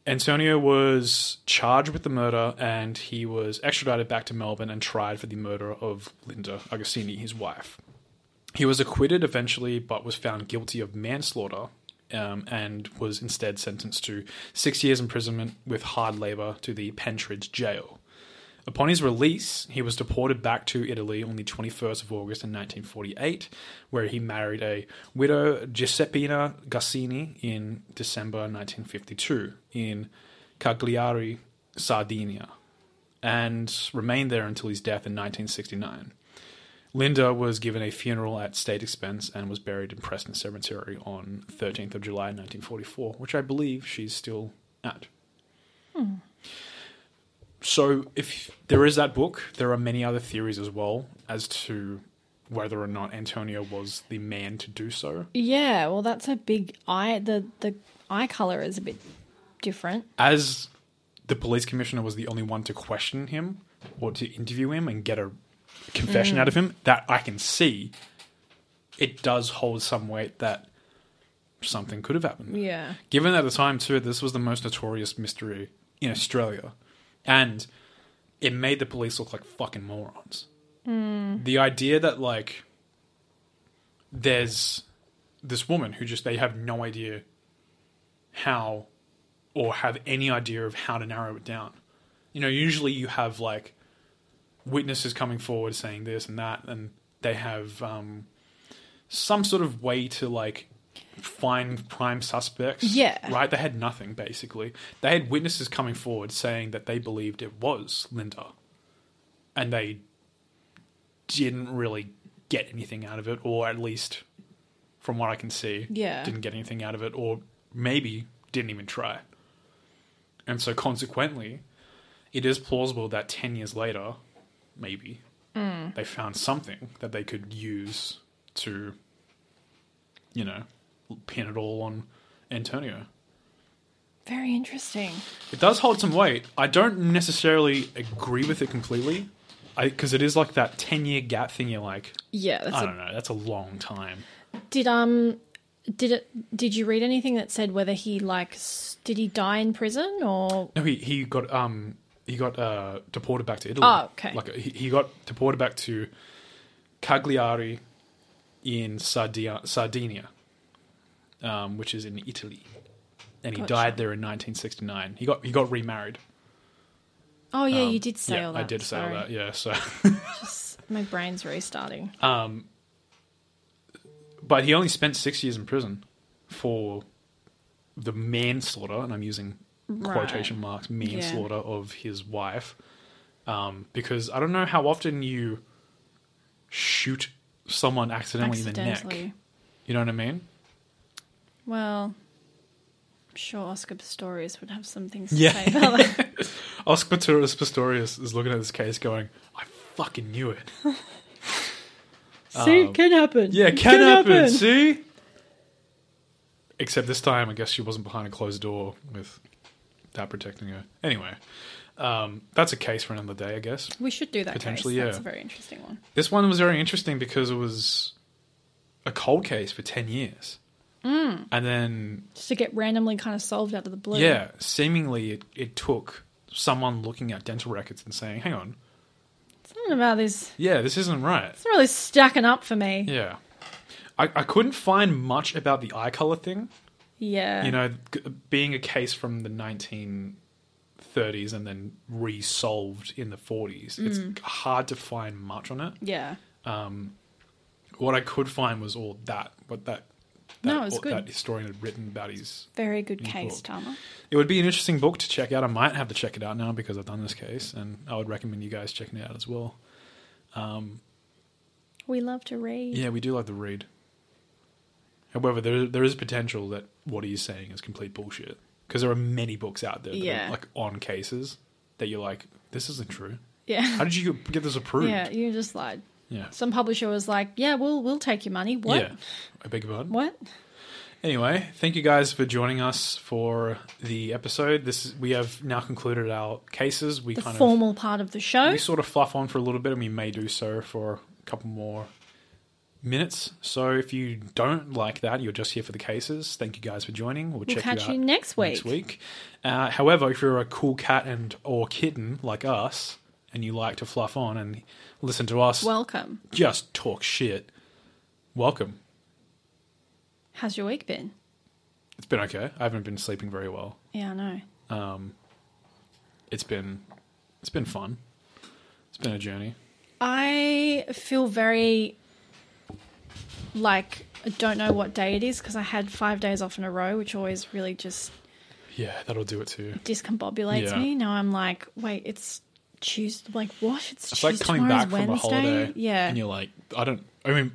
Antonio was charged with the murder and he was extradited back to Melbourne and tried for the murder of Linda Agostini, his wife. He was acquitted eventually but was found guilty of manslaughter and was instead sentenced to 6 years imprisonment with hard labour to the Pentridge jail. Upon his release, he was deported back to Italy on the 21st of August in 1948, where he married a widow, Giuseppina Gassini, in December 1952 in Cagliari, Sardinia, and remained there until his death in 1969. Linda was given a funeral at state expense and was buried in Preston Cemetery on 13th of July 1944, which I believe she's still at. So if there is that book, there are many other theories as well as to whether or not Antonio was the man to do so. Yeah, well, that's a big eye. The eye colour is a bit different. As the police commissioner was the only one to question him or to interview him and get a confession out of him, that I can see, it does hold some weight that something could have happened. Yeah. Given at the time, too, this was the most notorious mystery in Australia. And it made the police look like fucking morons. The idea that, like, there's this woman who just, they have no idea how or have any idea of how to narrow it down. You know, usually you have, like, witnesses coming forward saying this and that, and they have some sort of way to, like, find prime suspects. Yeah. Right? They had nothing, basically. They had witnesses coming forward saying that they believed it was Linda. And they didn't really get anything out of it, or at least, from what I can see, didn't get anything out of it, or maybe didn't even try. And so, consequently, it is plausible that 10 years later, maybe, they found something that they could use to, you know, pin it all on Antonio. Very interesting. It does hold some weight. I don't necessarily agree with it completely, because it is like that 10-year gap thing. You're like, I don't know, that's a long time. Did you read anything that said whether he did he die in prison or? No, he got deported back to Italy. Oh, okay. Like he got deported back to Cagliari in Sardinia, which is in Italy, and he died there in 1969. He got remarried. Oh yeah, you did say all that. I did say all that. Yeah, so just, my brain's restarting. But he only spent 6 years in prison for the manslaughter, and I'm using quotation marks, manslaughter of his wife, because I don't know how often you shoot someone accidentally in the neck. You know what I mean? Well, I'm sure Oscar Pistorius would have some things to say about that. Oscar Pistorius is looking at this case going, I fucking knew it. See, it can happen. Yeah, it can happen, see? Except this time, I guess she wasn't behind a closed door with that protecting her. Anyway, that's a case for another day, I guess. We should do that potentially, case. Yeah. That's a very interesting one. This one was very interesting because it was a cold case for 10 years. Mm. And then... just to get randomly kind of solved out of the blue. Yeah, seemingly it took someone looking at dental records and saying, hang on, something about this. Yeah, this isn't right. It's really stacking up for me. Yeah. I couldn't find much about the eye colour thing. Yeah. You know, being a case from the 1930s and then resolved in the 40s, it's hard to find much on it. Yeah. What I could find was all that, but that historian had written about his... Very good case, Tama. It would be an interesting book to check out. I might have to check it out now because I've done this case, and I would recommend you guys checking it out as well. We love to read. Yeah, we do like to read. However, there is potential that what he's saying is complete bullshit, because there are many books out there that are like on cases that you're like, this isn't true. Yeah. How did you get this approved? Yeah, you just lied. Yeah. Some publisher was like, yeah, we'll take your money. What? Yeah. I beg your pardon? What? Anyway, thank you guys for joining us for the episode. We have now concluded our cases. We the formal part of the show. We sort of fluff on for a little bit, and we may do so for a couple more minutes. So if you don't like that, you're just here for the cases. Thank you guys for joining. We'll check catch you out you next week. However, if you're a cool cat and or kitten like us, and you like to fluff on and listen to us, welcome. Just talk shit. Welcome. How's your week been? It's been okay. I haven't been sleeping very well. Yeah, I know. It's been fun. It's been a journey. I feel very like I don't know what day it is because I had 5 days off in a row, which always really just that'll do it too. Discombobulates me. Now I'm like, wait, it's Tuesday, like what? It's like coming back from a holiday, yeah. And you're like,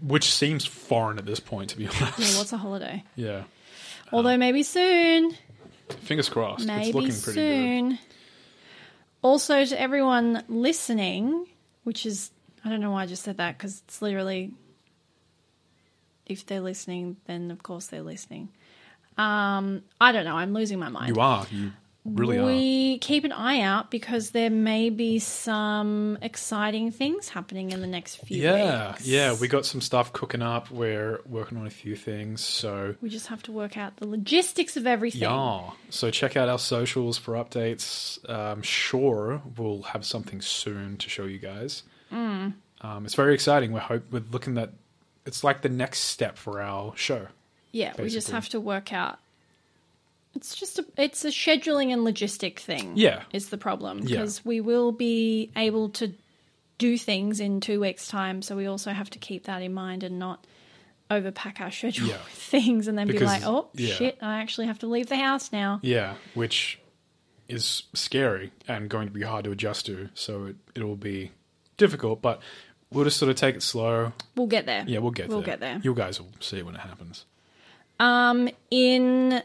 which seems foreign at this point, to be honest. Yeah, what's a holiday? Yeah. Although maybe soon. Fingers crossed. Maybe it's looking pretty good. Also, to everyone listening, which is, I don't know why I just said that because it's literally, if they're listening, then of course they're listening. I don't know. I'm losing my mind. We keep an eye out because there may be some exciting things happening in the next few weeks. Yeah, we got some stuff cooking up. We're working on a few things, so we just have to work out the logistics of everything. Yeah, so check out our socials for updates. I'm sure we'll have something soon to show you guys. It's very exciting. We're looking at it's like the next step for our show. Yeah, basically. We just have to work out. It's just it's a scheduling and logistic thing. Yeah, is the problem because we will be able to do things in 2 weeks' time, so we also have to keep that in mind and not overpack our schedule with things and then be like, oh, shit, I actually have to leave the house now. Yeah, which is scary and going to be hard to adjust to. So it will be difficult, but we'll just sort of take it slow. We'll get there. Yeah, we'll get there. You guys will see when it happens. In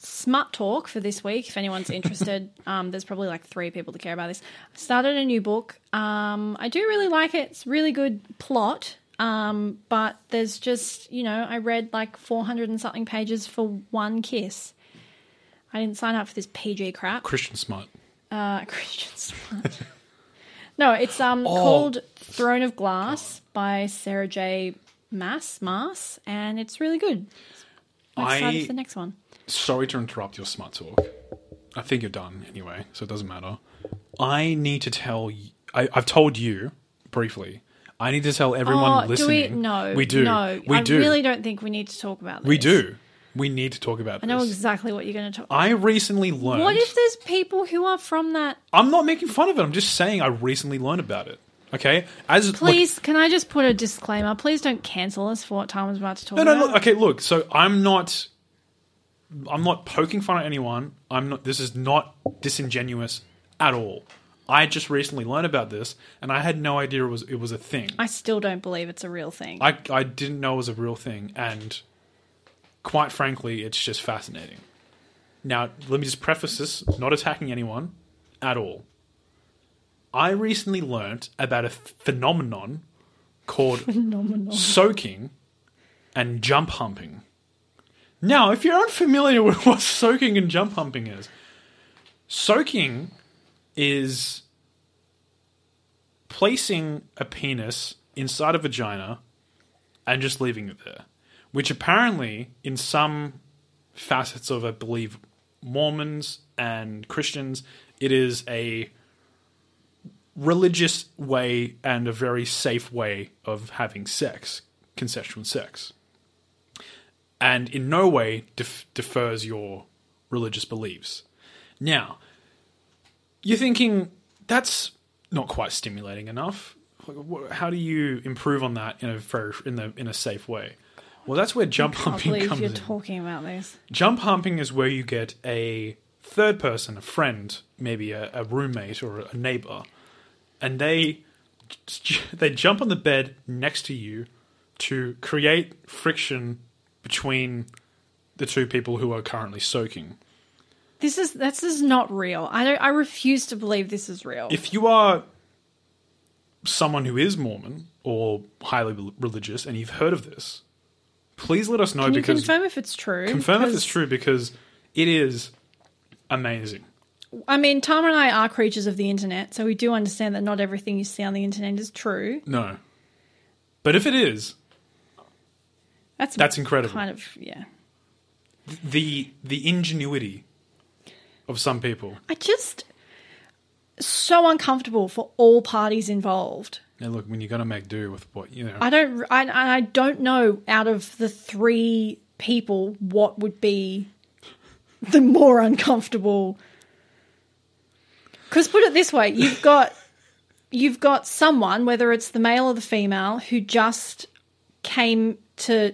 smut talk for this week, if anyone's interested, there's probably like 3 people that care about this. I started a new book. I do really like it. It's really good plot. But there's just, I read like 400 and something pages for one kiss. I didn't sign up for this PG crap. Christian smut. Christian smut. No, it's called Throne of Glass by Sarah J. Maas, and it's really good. I'm excited for the next one. Sorry to interrupt your smut talk. I think you're done anyway, so it doesn't matter. I need to tell you, I've told you briefly. I need to tell everyone listening. Do we? No. We do. No, we do. I really don't think we need to talk about this. We do. We need to talk about this. I know exactly what you're going to talk about. I recently learned... What if there's people who are from that... I'm not making fun of it. I'm just saying I recently learned about it. Okay? Please, can I just put a disclaimer? Please don't cancel us for what Tama's about to talk about. No, okay, look. So I'm not poking fun at anyone. This is not disingenuous at all. I just recently learned about this, and I had no idea it was a thing. I still don't believe it's a real thing. I didn't know it was a real thing, and quite frankly, it's just fascinating. Now, let me just preface this, not attacking anyone at all. I recently learned about a phenomenon called soaking and jump humping. Now, if you're unfamiliar with what soaking and jump humping is, soaking is placing a penis inside a vagina and just leaving it there, which apparently in some facets of, I believe, Mormons and Christians, it is a religious way and a very safe way of having sex, consensual sex, and in no way defers your religious beliefs. Now, you're thinking, that's not quite stimulating enough. How do you improve on that in a safe way? Well, that's where jump humping comes in. I can't believe you're talking about this. Jump humping is where you get a third person, a friend, maybe a roommate or a neighbor, and they jump on the bed next to you to create friction between the two people who are currently soaking. This is not real. I refuse to believe this is real. If you are someone who is Mormon or highly religious and you've heard of this, please let us know. Can you confirm if it's true? Confirm if it's true, because it is amazing. I mean, Tama and I are creatures of the internet, so we do understand that not everything you see on the internet is true. No. But if it is, that's incredible. Kind of, yeah. The ingenuity of some people. So uncomfortable for all parties involved. Now, look, when you're going to make do with what, I don't know out of the 3 people what would be the more uncomfortable. Because put it this way, you've got someone, whether it's the male or the female, who just came to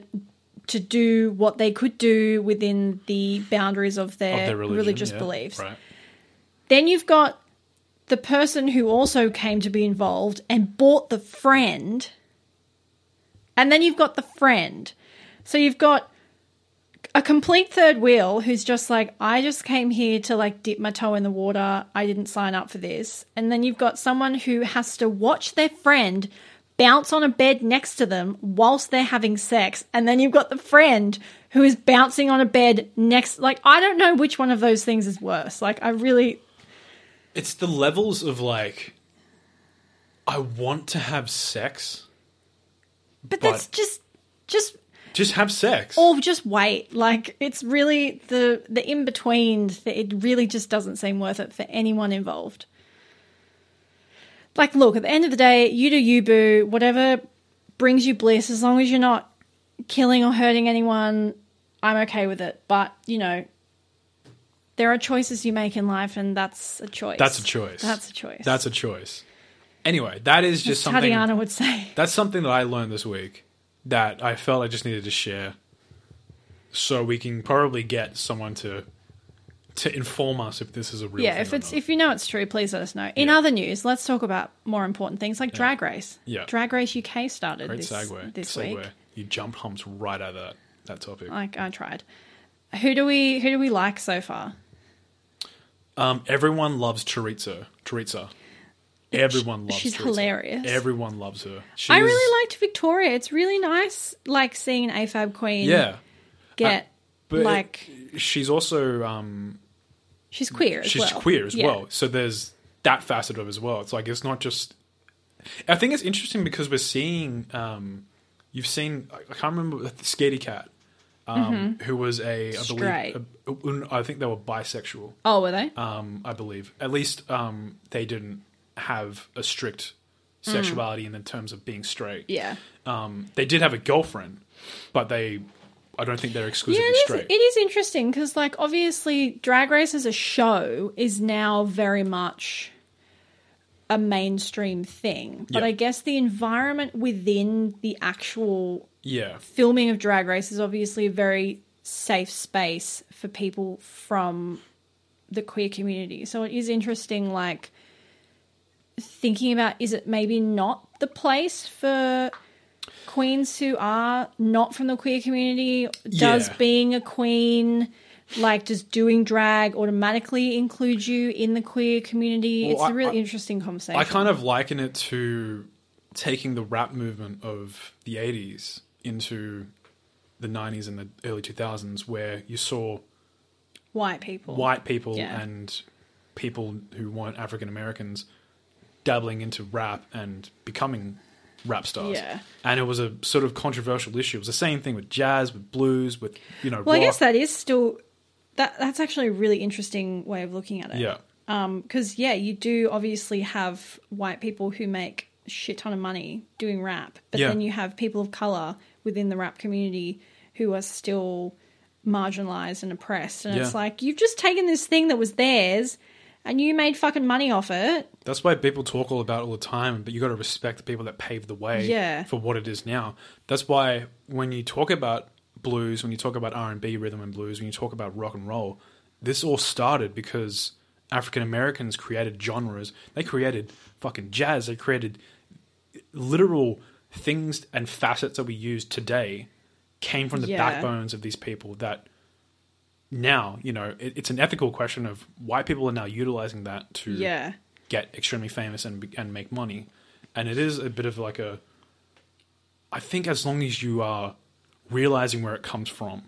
do what they could do within the boundaries of their religion, religious beliefs. Right. Then you've got the person who also came to be involved and bought the friend, and then you've got the friend. So you've got a complete third wheel who's just like, I just came here to like dip my toe in the water. I didn't sign up for this. And then you've got someone who has to watch their friend bounce on a bed next to them whilst they're having sex, and then you've got the friend who is bouncing on a bed next. Like, I don't know which one of those things is worse. Like, I really... It's the levels of, like, I want to have sex, but that's just have sex, or just wait. Like, it's really the in between. It really just doesn't seem worth it for anyone involved. Like, look, at the end of the day, you do you, boo. Whatever brings you bliss, as long as you're not killing or hurting anyone, I'm okay with it. But, there are choices you make in life, and that's a choice. That's a choice. That's a choice. That's a choice. Anyway, that is just something... Tatiana would say. That's something that I learned this week, that I felt I just needed to share, so we can probably get someone to inform us if this is a real thing. Yeah, if you know it's true, please let us know. In other news, let's talk about more important things like Drag Race. Yeah. Drag Race UK started this week. You jump-humped right out of that topic. I tried. Who do we like so far? Everyone loves Teresa. Everyone loves her. She's hilarious. Everyone loves her. I really liked Victoria. It's really nice, like, seeing an AFAB queen get, like... she's also... she's queer as well. She's queer as well. So there's that facet of it as well. It's like, it's not just... I think it's interesting because we're seeing... you've seen... I can't remember... Scaredy Cat, who was a... I believe, I think they were bisexual. Oh, were they? I believe. At least they didn't have a strict sexuality in terms of being straight. Yeah. They did have a girlfriend, but I don't think they're exclusively straight. It is interesting because, like, obviously Drag Race as a show is now very much a mainstream thing. But I guess the environment within the actual filming of Drag Race is obviously a very safe space for people from the queer community. So it is interesting, like... thinking about, is it maybe not the place for queens who are not from the queer community? Does being a queen, like, just doing drag, automatically include you in the queer community? Well, it's a really interesting conversation. I kind of liken it to taking the rap movement of the 80s into the 90s and the early 2000s, where you saw white people and people who weren't African Americans dabbling into rap and becoming rap stars. Yeah. And it was a sort of controversial issue. It was the same thing with jazz, with blues, with, rock. I guess that is still... That's actually a really interesting way of looking at it. Yeah. Because, you do obviously have white people who make a shit ton of money doing rap, but then you have people of colour within the rap community who are still marginalised and oppressed. And it's like, you've just taken this thing that was theirs... and you made fucking money off it. That's why people talk all the time, but you got to respect the people that paved the way for what it is now. That's why when you talk about blues, when you talk about R&B, rhythm and blues, when you talk about rock and roll, this all started because African Americans created genres. They created fucking jazz. They created literal things and facets that we use today came from the backbones of these people that... now, it's an ethical question of why people are now utilizing that to get extremely famous and make money. And it is a bit of like a... I think as long as you are realizing where it comes from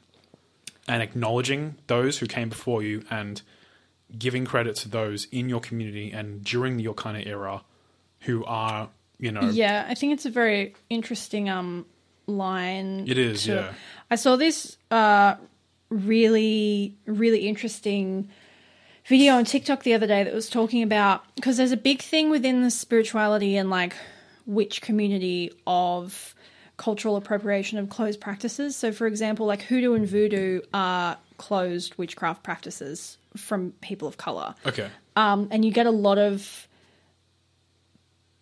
and acknowledging those who came before you and giving credit to those in your community and during your kind of era who are, Yeah, I think it's a very interesting line. It is, I saw this... really, really interesting video on TikTok the other day that was talking about, because there's a big thing within the spirituality and like witch community of cultural appropriation of closed practices. So for example, like hoodoo and voodoo are closed witchcraft practices from people of color. Okay. And you get a lot of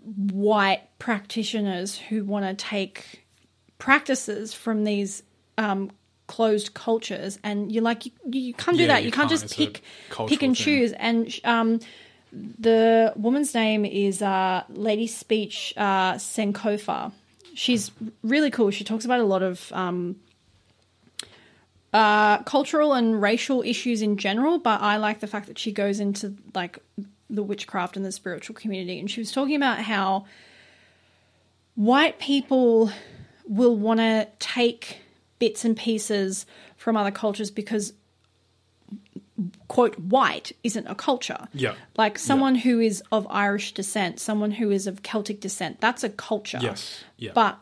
white practitioners who want to take practices from these closed cultures, and you're like, you can't do that. You can't just pick and choose. And the woman's name is Lady Speech Senkofa. She's really cool. She talks about a lot of cultural and racial issues in general, but I like the fact that she goes into like the witchcraft and the spiritual community. And she was talking about how white people will want to take bits and pieces from other cultures because, quote, white isn't a culture. Yeah. Like someone who is of Irish descent, someone who is of Celtic descent, that's a culture. Yes. Yeah. But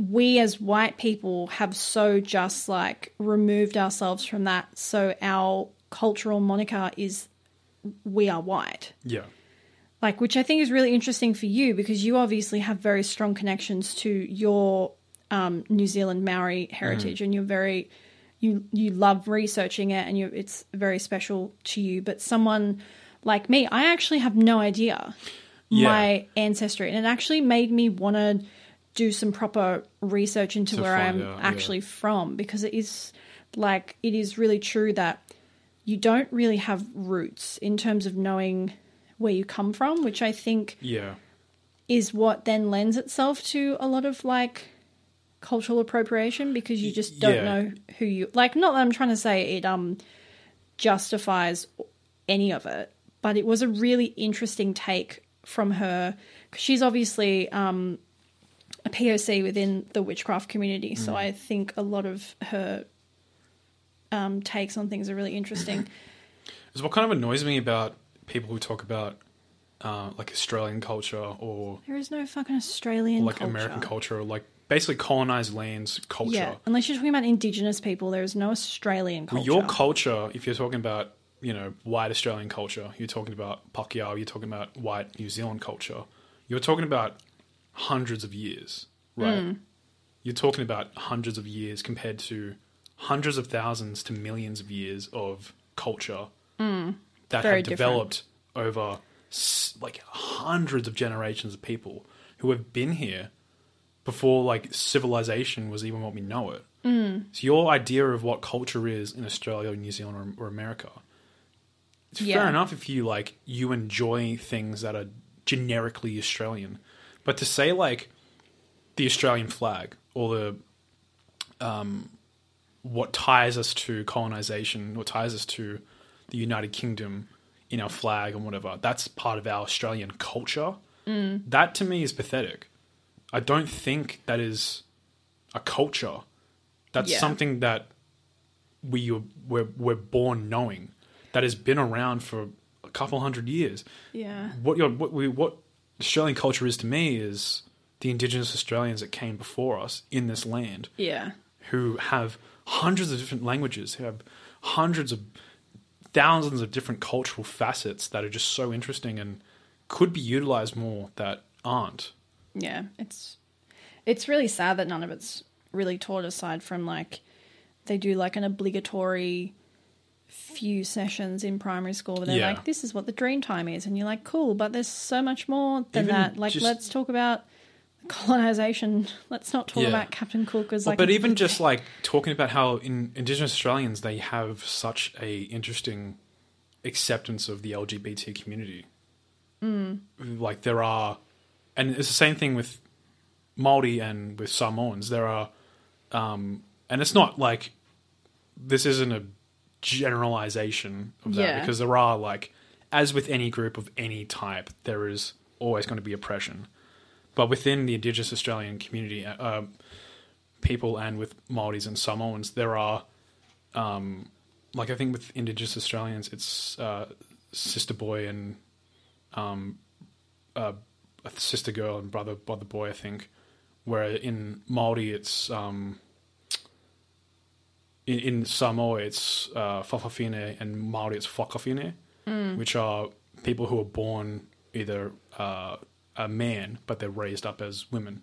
we as white people have so just like removed ourselves from that. So our cultural moniker is we are white. Yeah. Like, which I think is really interesting for you because you obviously have very strong connections to your New Zealand Maori heritage, and you're very, you love researching it, and it's very special to you. But someone like me, I actually have no idea my ancestry, and it actually made me want to do some proper research into where I'm actually from, because it is like, it is really true that you don't really have roots in terms of knowing where you come from, which I think is what then lends itself to a lot of like cultural appropriation, because you just don't know who you, like, not that I'm trying to say it justifies any of it, but it was a really interesting take from her, because she's obviously a POC within the witchcraft community, so I think a lot of her takes on things are really interesting. It's what kind of annoys me about people who talk about like Australian culture, or there is no fucking Australian, or like culture. American culture, or like basically colonized lands culture. Yeah, unless you're talking about Indigenous people, there is no Australian culture. Well, your culture, if you're talking about, you know, white Australian culture, you're talking about Pākehā, you're talking about white New Zealand culture, you're talking about hundreds of years, right? You're talking about hundreds of years compared to hundreds of thousands to millions of years of culture that have developed over like hundreds of generations of people who have been here before like civilization was even what we know it. So your idea of what culture is in Australia, New Zealand, or America, it's fair enough if you like, you enjoy things that are generically Australian, but to say like the Australian flag or the what ties us to colonization, what ties us to the United Kingdom in our flag and whatever, that's part of our Australian culture. That to me is pathetic. I don't think that is a culture. That's something that we're born knowing, that has been around for a couple hundred years. Yeah. What Australian culture is to me is the Indigenous Australians that came before us in this land. Yeah. Who have hundreds of different languages, who have hundreds of thousands of different cultural facets that are just so interesting and could be utilized more that aren't. Yeah, it's really sad that none of it's really taught, aside from like they do like an obligatory few sessions in primary school where they're like, this is what the dream time is, and you're like, cool, but there's so much more than that. Like, let's talk about colonization, let's not talk about Captain Cook as like, but even just like talking about how in Indigenous Australians they have such a interesting acceptance of the LGBT community. Like there are, and it's the same thing with Māori and with Samoans. There are, and it's not like, this isn't a generalization of that, because there are, like, as with any group of any type, there is always going to be oppression. But within the Indigenous Australian community, people, and with Māoris and Samoans, there are, like I think with Indigenous Australians, it's sister boy and sister girl and brother boy, I think, where in Māori it's in Samoa it's whakawhine, and Māori it's whakawhine, which are people who are born either a man but they're raised up as women.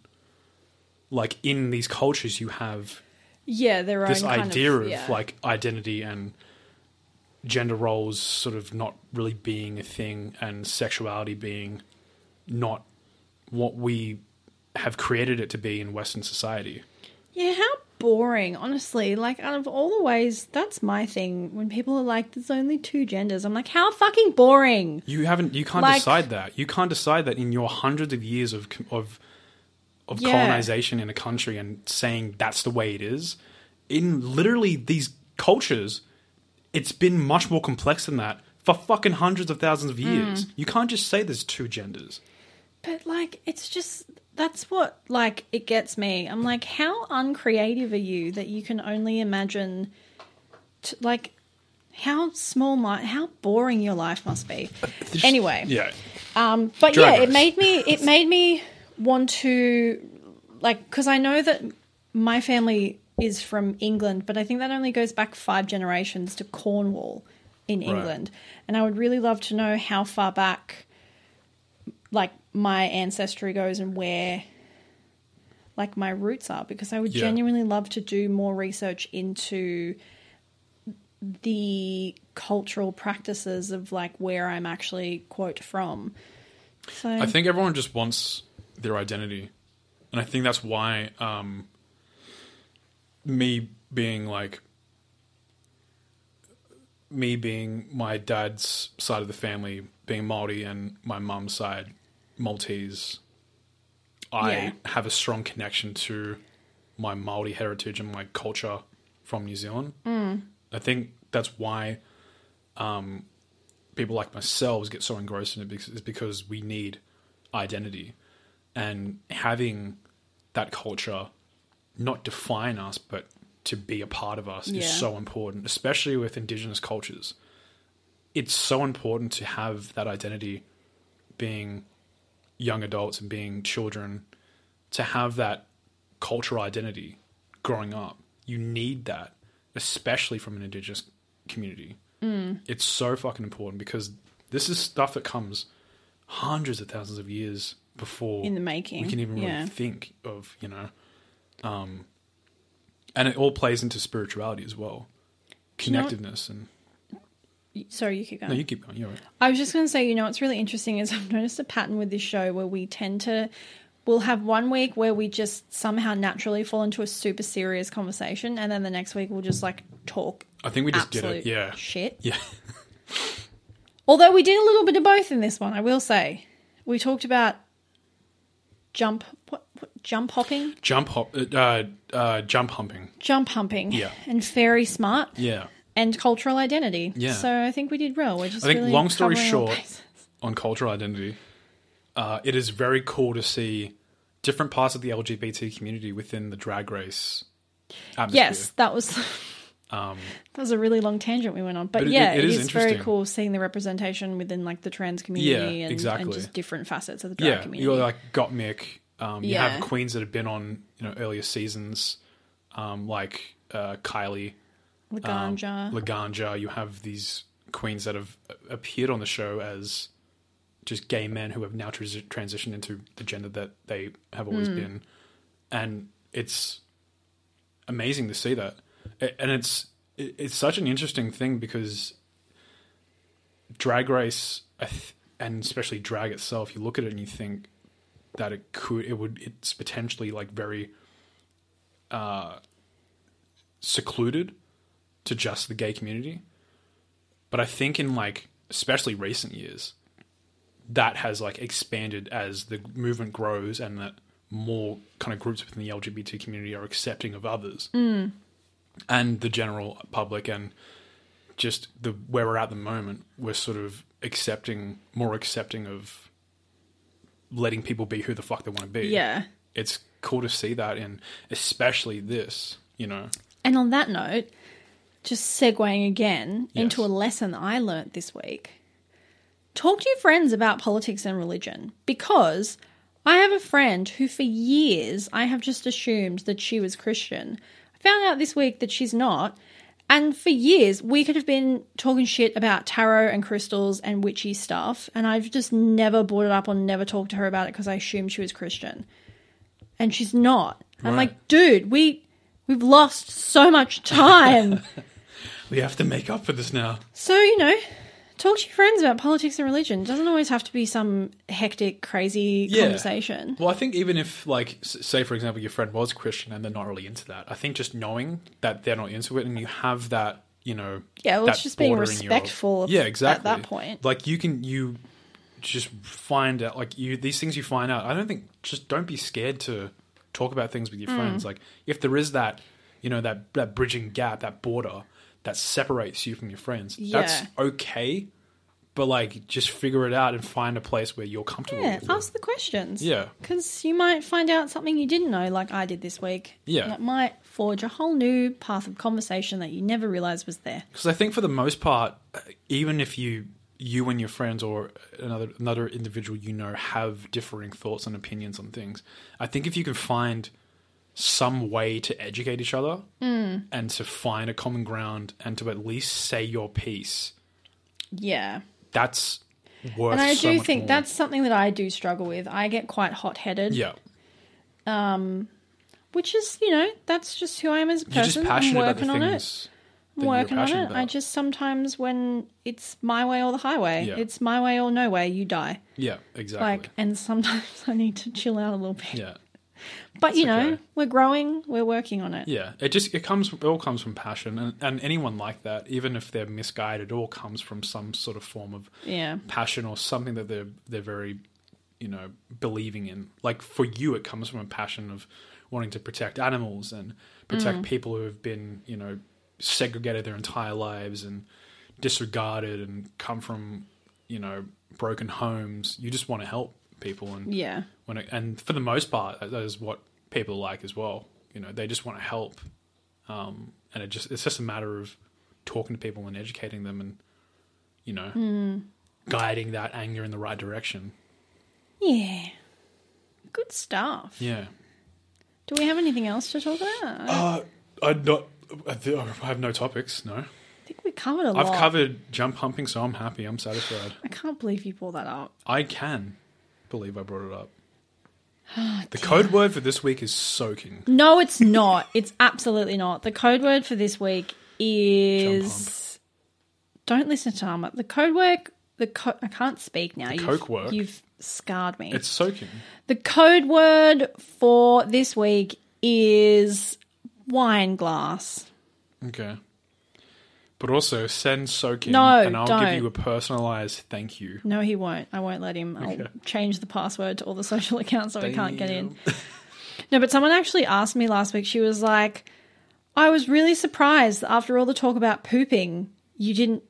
Like in these cultures you have their own this idea kind of like identity and gender roles sort of not really being a thing, and sexuality being not what we have created it to be in Western society. Yeah, how boring, honestly. Like, out of all the ways, that's my thing. When people are like, there's only two genders, I'm like, how fucking boring. You can't decide that. You can't decide that in your hundreds of years of colonization in a country and saying that's the way it is. In literally these cultures, it's been much more complex than that for fucking hundreds of thousands of years. You can't just say there's two genders. But, like, it's just, that's what, like, it gets me. I'm like, how uncreative are you that you can only imagine, like, how small, how boring your life must be. Anyway. Yeah. But, Dragos. it made me want to, like, because I know that my family is from England, but I think that only goes back 5 generations to Cornwall in England. Right. And I would really love to know how far back, like, my ancestry goes and where, like, my roots are, because I would genuinely love to do more research into the cultural practices of, like, where I'm actually, quote, from. So I think everyone just wants their identity. And I think that's why me being my dad's side of the family being Māori and my mum's side Maltese, I have a strong connection to my Māori heritage and my culture from New Zealand. Mm. I think that's why people like myself get so engrossed in it, is because we need identity, and having that culture not define us but to be a part of us is so important, especially with Indigenous cultures. It's so important to have that identity being young adults and being children, to have that cultural identity growing up. You need that, especially from an Indigenous community. Mm. It's so fucking important, because this is stuff that comes hundreds of thousands of years before in the making. We can even really think of, you know, and it all plays into spirituality as well, connectedness and. Sorry, you keep going. No, you keep going. You're right. I was just going to say, you know, what's really interesting is I've noticed a pattern with this show where we tend to. We'll have one week where we just somehow naturally fall into a super serious conversation, and then the next week we'll just like talk. I think we just did it. Yeah. Shit. Yeah. Although we did a little bit of both in this one, I will say. We talked about jump hopping? Jump humping. Jump humping. Yeah. And very smart. Yeah. And cultural identity. Yeah. So I think we did well. We're just I think really long story short on cultural identity, it is very cool to see different parts of the LGBT community within the drag race atmosphere. Yes, that was... that was a really long tangent we went on, but yeah, it is very cool seeing the representation within like the trans community and just different facets of the drag community. You're like Gottmik, you have queens that have been on, you know, earlier seasons, like Kylie, Laganja. You have these queens that have appeared on the show as just gay men who have now transitioned into the gender that they have always been, and it's amazing to see that. And it's such an interesting thing, because drag race, and especially drag itself, you look at it and you think that it's potentially like very secluded to just the gay community. But I think in like especially recent years, that has like expanded as the movement grows, and that more kind of groups within the LGBT community are accepting of others. Mm. And the general public, and just where we're at the moment, we're sort of more accepting of letting people be who the fuck they want to be. Yeah. It's cool to see that, and especially this, you know. And on that note, just segueing again into a lesson that I learnt this week. Talk to your friends about politics and religion, because I have a friend who for years I have just assumed that she was Christian. Found out this week that she's not, and for years we could have been talking shit about tarot and crystals and witchy stuff, and I've just never brought it up or never talked to her about it because I assumed she was Christian, and she's not. Right. I'm like, dude, we've lost so much time. We have to make up for this now. So, you know, talk to your friends about politics and religion. It doesn't always have to be some hectic, crazy conversation. Well, I think even if, like, say, for example, your friend was Christian and they're not really into that, I think just knowing that they're not into it, and you have that, you know... Yeah, well, it's just being respectful exactly. At that point. Like, you just find out, like, these things you find out. I don't think... Just don't be scared to talk about things with your friends. Like, if there is that, you know, that bridging gap, that border... that separates you from your friends. Yeah. That's okay, but like just figure it out and find a place where you're comfortable. Yeah, ask the questions. Yeah, because you might find out something you didn't know, like I did this week. Yeah, and it might forge a whole new path of conversation that you never realized was there. Because I think for the most part, even if you and your friends or another individual you know have differing thoughts and opinions on things, I think if you can find some way to educate each other and to find a common ground and to at least say your piece. Yeah. That's worth and I so do much think more. That's something that I do struggle with. I get quite hot-headed. Yeah. Which is, you know, that's just who I am as a person. You're just passionate about the things that you're passionate about. I'm working on it. I just sometimes when it's my way or the highway, it's my way or no way, you die. Yeah, exactly. Like, and sometimes I need to chill out a little bit. Yeah. But, you know, we're growing, we're working on it. Yeah, it all comes from passion. And anyone like that, even if they're misguided, it all comes from some sort of form of passion or something that they're very, you know, believing in. Like for you, it comes from a passion of wanting to protect animals and protect people who have been, you know, segregated their entire lives and disregarded and come from, you know, broken homes. You just want to help people, and and for the most part, that is what people are like as well. You know, they just want to help, and it's just a matter of talking to people and educating them, and you know, guiding that anger in the right direction. Yeah, good stuff. Yeah. Do we have anything else to talk about? I have no topics. No. I think we covered a lot. I've covered jump humping, so I'm happy. I'm satisfied. I can't believe you brought that up. I can believe I brought it up. Oh, the code word for this week is soaking. No, it's not. It's absolutely not. The code word for this week is... Don't listen to Tama. The code word... I can't speak now. The coke word. You've scarred me. It's soaking. The code word for this week is wine glass. Okay. But also send soak in and I'll give you a personalised thank you. No, he won't. I won't let him. Okay. I'll change the password to all the social accounts so he can't get in. No, but someone actually asked me last week, she was like, I was really surprised that after all the talk about pooping, you didn't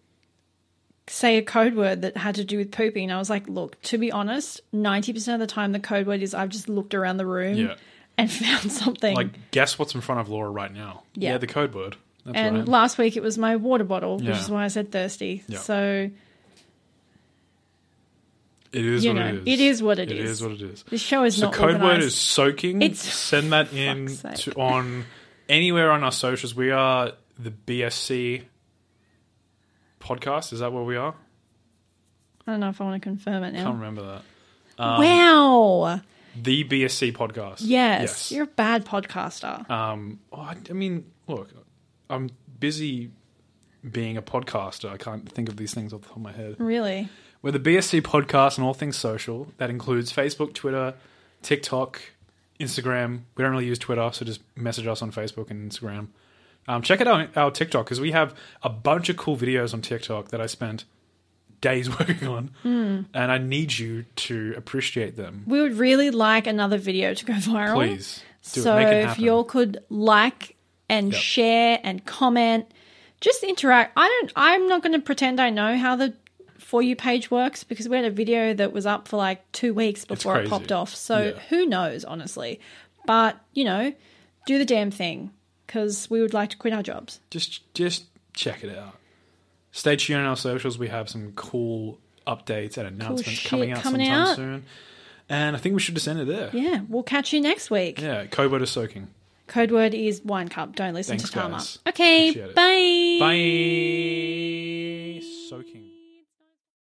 say a code word that had to do with pooping. And I was like, look, to be honest, 90% of the time the code word is I've just looked around the room and found something. Like, guess what's in front of Laura right now? Yeah, the code word. That's and right. Last week it was my water bottle, which is why I said thirsty. Yep. So it is what it is. It is what it is. It is what it is. This show is not organized. The code word is soaking. Send that in on anywhere on our socials. We are the BSC podcast. Is that where we are? I don't know if I want to confirm it now. I can't remember that. Wow. The BSC podcast. Yes. You're a bad podcaster. I mean, look, I'm busy being a podcaster. I can't think of these things off the top of my head. Really? We're the BSC podcast and all things social. That includes Facebook, Twitter, TikTok, Instagram. We don't really use Twitter, so just message us on Facebook and Instagram. Check out our TikTok because we have a bunch of cool videos on TikTok that I spent days working on, and I need you to appreciate them. We would really like another video to go viral. Please do it. Make it happen. If you all could like... and share and comment, just interact. I'm not going to pretend I know how the For You page works because we had a video that was up for like 2 weeks before it popped off. So who knows, honestly. But, you know, do the damn thing because we would like to quit our jobs. Just check it out. Stay tuned on our socials. We have some cool updates and announcements coming out soon. And I think we should just end it there. Yeah, we'll catch you next week. Yeah, code word is soaking. Code word is wine cup. Don't listen to Tama. Guys. Okay, bye. Bye.